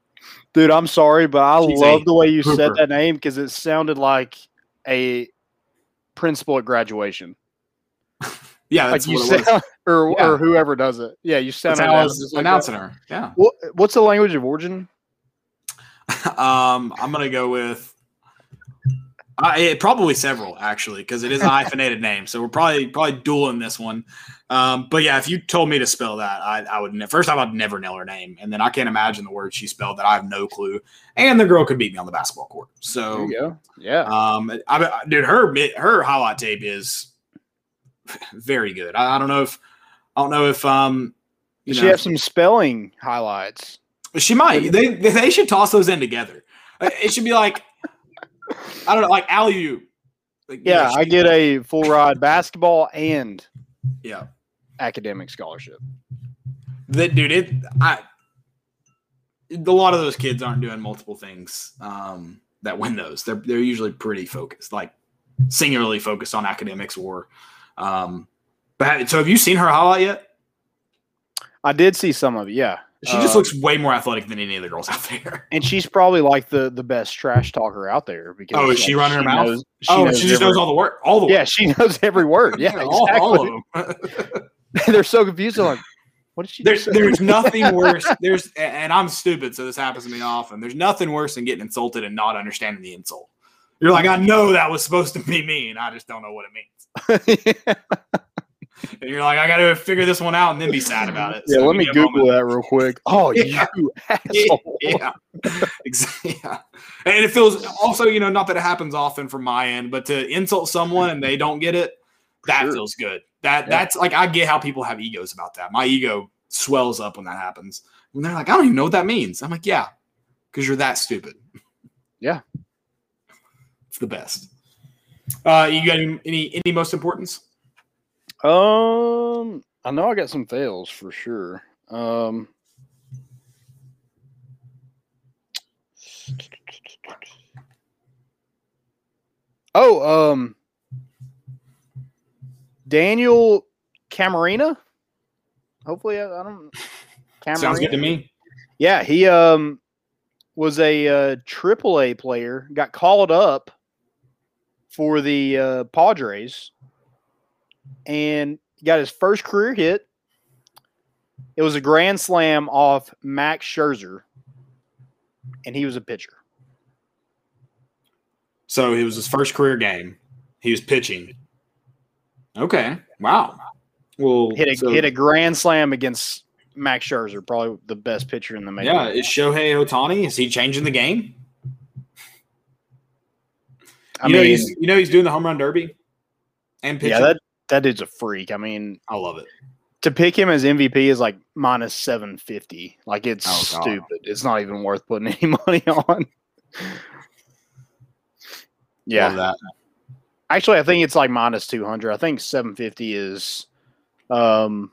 Dude, I'm sorry, but She's love the way you said that name because it sounded like a principal at graduation. Yeah, that's like what it was. Or whoever does it. Yeah, you sound like I was announcing her. Yeah. What's the language of origin? I'm going to go with... probably several, actually, because it is a hyphenated name. So we're probably dueling this one. But, yeah, if you told me to spell that, I would – first off, I'd never know her name. And then I can't imagine the word she spelled that I have no clue. And the girl could beat me on the basketball court. So, there you go. Yeah. Dude, her highlight tape is very good. I don't know if you know, she has some spelling highlights. She might. They should toss those in together. It should be like – I don't know, like alley-oop. Like, yeah, I get a full ride basketball and academic scholarship. A lot of those kids aren't doing multiple things that win those. They're usually pretty focused, like singularly focused on academics or. So have you seen her highlight yet? I did see some of it. Yeah. She just looks way more athletic than any of the girls out there, and she's probably like the best trash talker out there. Because she running her mouth? She just knows all the word. All the words. Yeah, she knows every word. Yeah, all of them. They're so confused. They're like, what did she? There's nothing worse. And I'm stupid, so this happens to me often. There's nothing worse than getting insulted and not understanding the insult. You're like, I know that was supposed to be mean. I just don't know what it means. Yeah. And you're like, I got to figure this one out and then be sad about it. Yeah, so let me Google that real quick. Oh, you asshole. Yeah. Yeah. And it feels also, you know, not that it happens often from my end, but to insult someone and they don't get it, That feels good. That's like, I get how people have egos about that. My ego swells up when that happens. When they're like, I don't even know what that means. I'm like, yeah, because you're that stupid. Yeah. It's the best. You got any most importance? I know I got some fails for sure. Daniel Camarena. Hopefully, I don't. Camarena. Sounds good to me. Yeah, he was a AAA player. Got called up for the Padres, and got his first career hit. It was a grand slam off Max Scherzer, and he was a pitcher. So it was his first career game. He was pitching. Okay. Wow. Well, hit a grand slam against Max Scherzer, probably the best pitcher in the major. Yeah, is Shohei Ohtani? Is he changing the game? I mean, he's doing the home run derby and pitching. Yeah, that dude's a freak. I mean, I love it. To pick him as MVP is like minus -750. Like, it's stupid. It's not even worth putting any money on. Yeah. Love that. Actually, I think it's like minus -200. I think -750 is DeGrom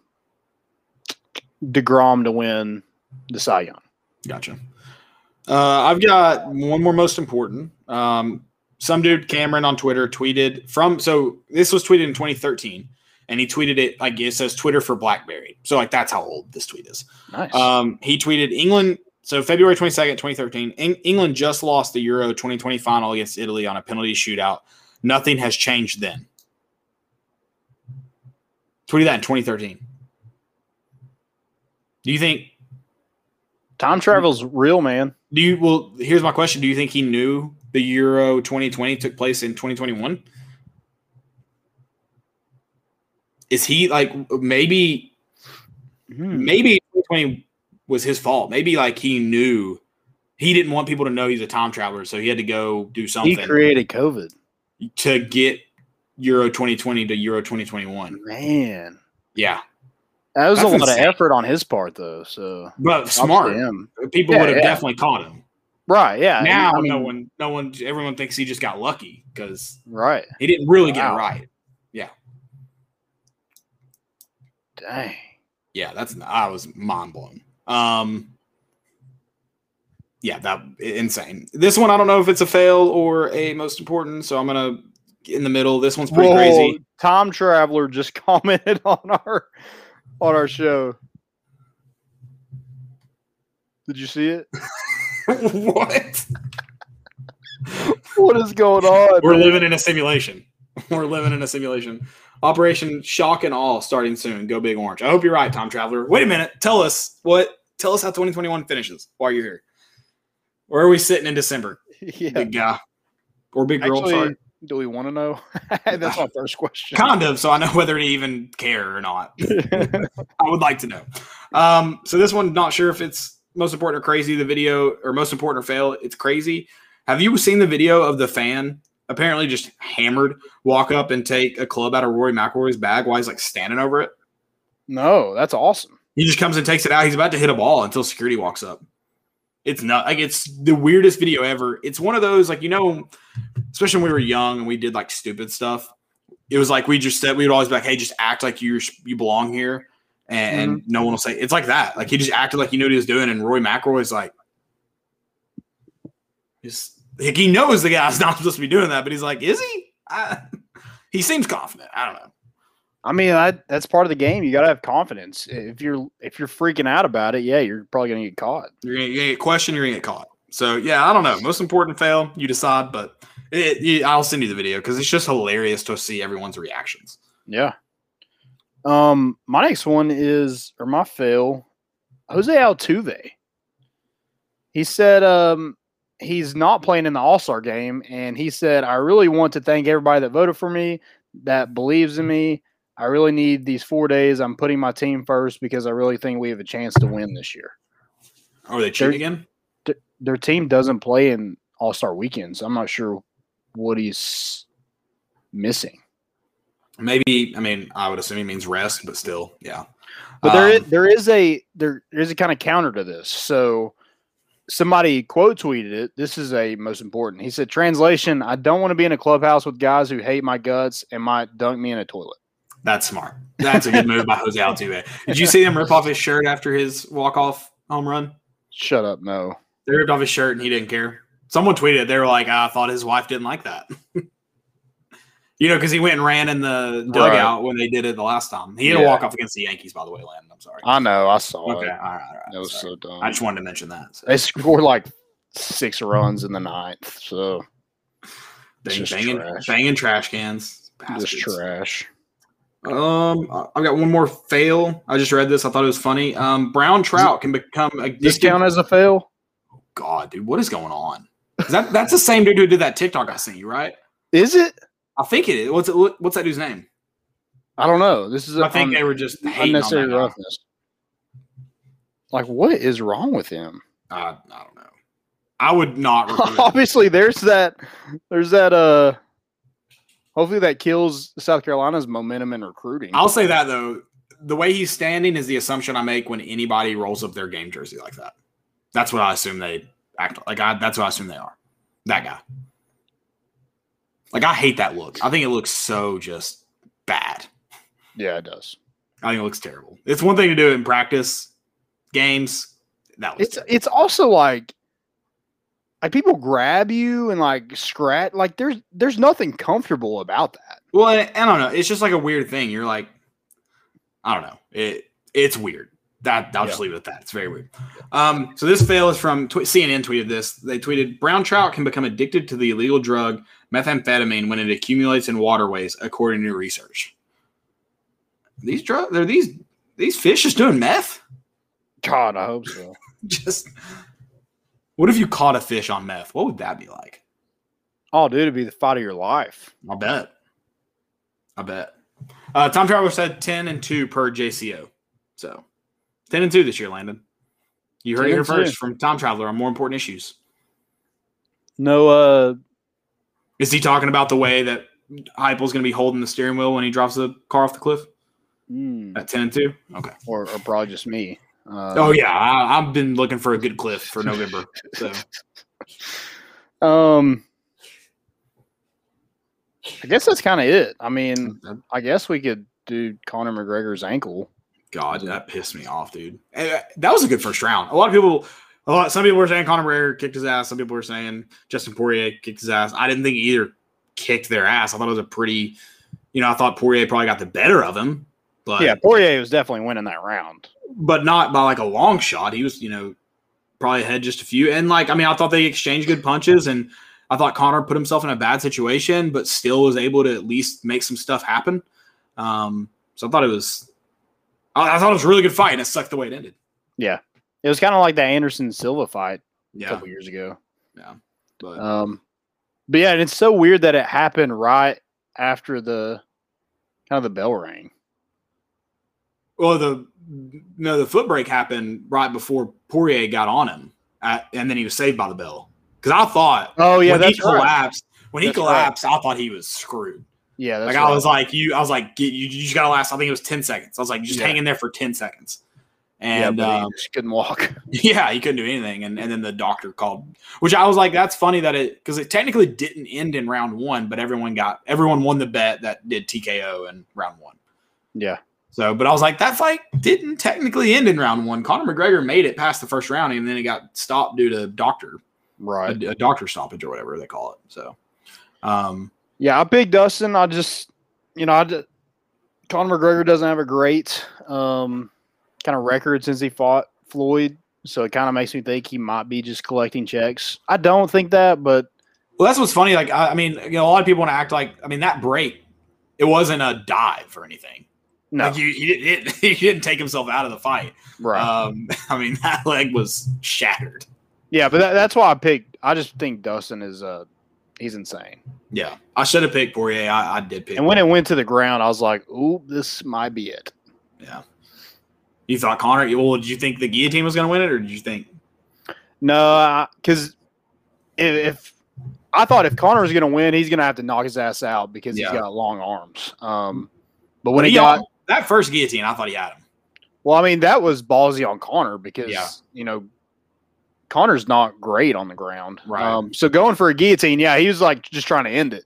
to win the Cy Young. Gotcha. I've got one more most important. Some dude, Cameron, on Twitter tweeted from – so this was tweeted in 2013, and he tweeted it – like it says Twitter for BlackBerry. So, like, that's how old this tweet is. Nice. He tweeted England – so February 22nd, 2013, England just lost the Euro 2020 final against Italy on a penalty shootout. Nothing has changed then. Tweeted that in 2013. Do you think time travel's real, man? Well, here's my question. Do you think he knew the Euro 2020 took place in 2021? Is he like, maybe 2020 was his fault. Maybe like he knew he didn't want people to know he's a time traveler. So he had to go do something. He created COVID to get Euro 2020 to Euro 2021. Man. Yeah. That was a lot of effort on his part, though. So, but smart. People would have definitely caught him. Right. Yeah. Now no one, everyone thinks he just got lucky because he didn't really get it right. Yeah. Dang. Yeah. I was mind blown. Yeah, that insane. This one, I don't know if it's a fail or a most important, so I'm going to in the middle. This one's pretty crazy. Tom Traveler just commented on our show. Did you see it? What? What is going on? We're living in a simulation. We're living in a simulation. Operation Shock and Awe starting soon. Go Big Orange. I hope you're right, Tom Traveler. Wait a minute. Tell us how 2021 finishes while you're here. Where are we sitting in December? Yeah. Big guy. Or big girl, actually, sorry. Do we want to know? That's my first question. Kind of, so I know whether to even care or not. I would like to know. So this one, not sure if it's most important or crazy, the video, or most important or fail. It's crazy. Have you seen the video of the fan apparently just hammered walk up and take a club out of Rory McIlroy's bag while he's like standing over it? No, that's awesome. He just comes and takes it out. He's about to hit a ball until security walks up. It's not like it's the weirdest video ever. It's one of those, like, you know, especially when we were young and we did like stupid stuff. It was like we would always be like, hey, just act like you belong here, and no one will say it's like that. Like, he just acted like he knew what he was doing, and Rory McIlroy is like he knows the guy's not supposed to be doing that, but he's like, is he? He seems confident. I don't know. I mean, that's part of the game. You got to have confidence. If you're freaking out about it, yeah, you're probably going to get caught. You're going to get questioned. You're going to get caught. So, yeah, I don't know. Most important fail, you decide. But I'll send you the video because it's just hilarious to see everyone's reactions. Yeah. My next one is, or my fail, Jose Altuve. He said he's not playing in the All-Star game, and he said, I really want to thank everybody that voted for me, that believes in me. I really need these 4 days. I'm putting my team first because I really think we have a chance to win this year. Are they cheating again? Their team doesn't play in All-Star weekends. I'm not sure what he's missing. Maybe, I mean, I would assume he means rest, but still, yeah. But there is a kind of counter to this. So somebody quote tweeted it. This is a most important. He said, translation, I don't want to be in a clubhouse with guys who hate my guts and might dunk me in a toilet. That's smart. That's a good move by Jose Altuve. Did you see him rip off his shirt after his walk-off home run? Shut up, no. They ripped off his shirt and he didn't care. Someone tweeted it. They were like, I thought his wife didn't like that. You know, because he went and ran in the dugout when they did it the last time. He had a walk-off against the Yankees, by the way, Landon. I'm sorry. I know. I saw it. Okay. All right. That was so dumb. I just wanted to mention that. So. They scored like 6 runs in the 9th. So, banging trash cans. Bastards. Just trash. I've got one more fail. I just read this. I thought it was funny. Brown trout can become a discount as a fail. Oh, God, dude, what is going on? That's the same dude who did that TikTok I sent you, right? Is it? I think it is. What's that dude's name? I don't know. This is. I think they were just hating unnecessary roughness. Like, what is wrong with him? I don't know. I would not. Obviously, there's that. Hopefully, that kills South Carolina's momentum in recruiting. I'll say that though, the way he's standing is the assumption I make when anybody rolls up their game jersey like that. That's what I assume they act like. That's what I assume they are. That guy. Like, I hate that look. I think it looks so just bad. Yeah, it does. I think it looks terrible. It's one thing to do it in practice, games. It's also like people grab you and like scratch. Like there's nothing comfortable about that. Well, I don't know. It's just like a weird thing. You're like, I don't know. It's weird. I'll just leave it at that. It's very weird. So this fail is from CNN tweeted this. They tweeted, brown trout can become addicted to the illegal drug methamphetamine when it accumulates in waterways, according to research. These fish just doing meth? God, I hope so. Just what if you caught a fish on meth? What would that be like? Oh, dude, it'd be the fight of your life. I bet. Tom Traveler said 10-2 per JCO. So 10-2 this year, Landon. You heard it here first from Tom Traveler on More Important Issues. No, is he talking about the way that Heupel's going to be holding the steering wheel when he drops the car off the cliff? At 10-2? Okay. Or probably just me. I've been looking for a good cliff for November. So, I guess that's kind of it. I mean, I guess we could do Conor McGregor's ankle. God, that pissed me off, dude. That was a good first round. Some people were saying Conor McGregor kicked his ass. Some people were saying Dustin Poirier kicked his ass. I didn't think either kicked their ass. I thought it was I thought Poirier probably got the better of him. But yeah, Poirier was definitely winning that round, but not by like a long shot. He was, probably ahead just a few. And I thought they exchanged good punches, and I thought Conor put himself in a bad situation, but still was able to at least make some stuff happen. So I thought it was. I thought it was a really good fight, and it sucked the way it ended. Yeah. It was kind of like that Anderson Silva fight a couple years ago. Yeah. But yeah, and it's so weird that it happened right after the kind of the bell rang. Well, the foot break happened right before Poirier got on him, and then he was saved by the bell. Because I thought, when he collapsed, I thought he was screwed. Yeah, that's right. I was like, you just gotta last. I think it was 10 seconds. I was like, just hang in there for 10 seconds. And he just couldn't walk. Yeah, he couldn't do anything. And then the doctor called, which I was like, that's funny that because it technically didn't end in round one, but everyone won the bet that did TKO in round one. Yeah. So, but I was like, that fight didn't technically end in round one. Conor McGregor made it past the first round, and then it got stopped due to a doctor stoppage or whatever they call it. So, yeah, I picked Dustin. Conor McGregor doesn't have a great, kind of record since he fought Floyd, so it kind of makes me think he might be just collecting checks. I don't think that, but that's what's funny. Like, a lot of people want to act like, that break, it wasn't a dive or anything. No, like he didn't take himself out of the fight. Right. That leg was shattered. Yeah, but that's why I picked. I just think Dustin is he's insane. Yeah, I should have picked Poirier. I did pick. And when it went to the ground, I was like, "Ooh, this might be it." Yeah. You thought Conor? Well, did you think the guillotine was going to win it, or did you think? No, because if I thought if Connor was going to win, he's going to have to knock his ass out because he's got long arms. But when he got that first guillotine, I thought he had him. Well, I mean, that was ballsy on Connor because, you know, Connor's not great on the ground. Right. So going for a guillotine, he was like just trying to end it.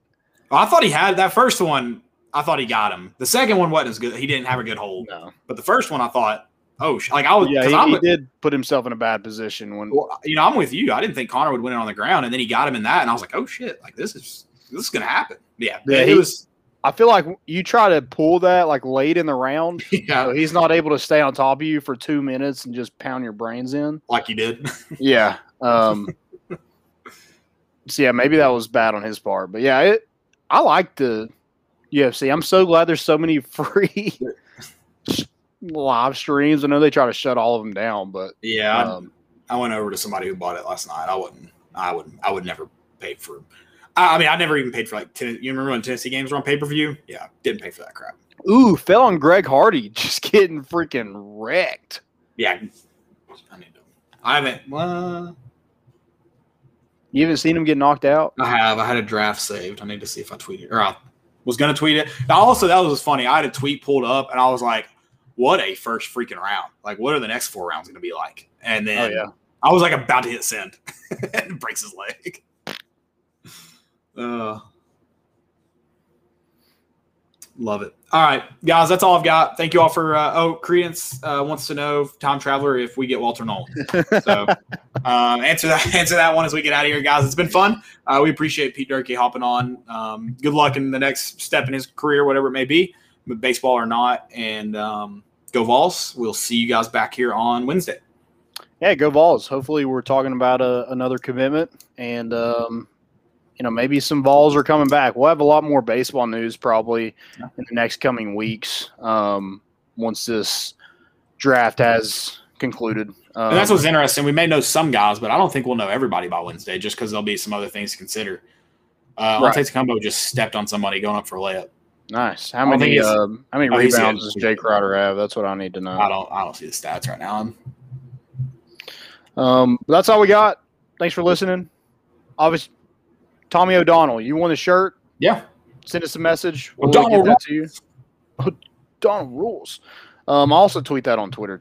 Well, I thought he had that first one. I thought he got him. The second one wasn't as good. He didn't have a good hold. No. But the first one, I thought, he did put himself in a bad position when, you know, I'm with you. I didn't think Connor would win it on the ground, and then he got him in that, and I was like, oh shit, like this is gonna happen. I feel like you try to pull that like late in the round. Yeah. You know, he's not able to stay on top of you for 2 minutes and just pound your brains in. Like you did. Yeah. So, maybe that was bad on his part. But, I like the UFC. I'm so glad there's so many free live streams. I know they try to shut all of them down. But, I went over to somebody who bought it last night. I would never pay for it. I mean, I never even paid for like – you remember when Tennessee games were on pay-per-view? Yeah, didn't pay for that crap. Ooh, fell on Greg Hardy just getting freaking wrecked. Yeah. You haven't seen him get knocked out? I have. I had a draft saved. I need to see if I tweet it. Or I was going to tweet it. Also, that was funny. I had a tweet pulled up, and I was like, what a first freaking round. Like, what are the next 4 rounds going to be like? And then I was like about to hit send and breaks his leg. Love it. All right, guys, that's all I've got. Thank you all for Credence wants to know, time traveler, if we get Walter Nolan. So answer that one as we get out of here, guys. It's been fun. We appreciate Pete Durke hopping on. Good luck in the next step in his career, whatever it may be, baseball or not. And go Vols. We'll see you guys back here on Wednesday. Yeah, go Vols. Hopefully we're talking about another commitment, and you know, maybe some balls are coming back. We'll have a lot more baseball news probably in the next coming weeks once this draft has concluded. And that's what's interesting. We may know some guys, but I don't think we'll know everybody by Wednesday just because there'll be some other things to consider. Altair Combo just stepped on somebody going up for a layup. Nice. How many rebounds does Jake Crowder have? That's what I need to know. I don't see the stats right now. That's all we got. Thanks for listening. Obviously, Tommy O'Donnell, you won the shirt? Yeah. Send us a message. We'll get that to you. O'Donnell rules. I'll also tweet that on Twitter.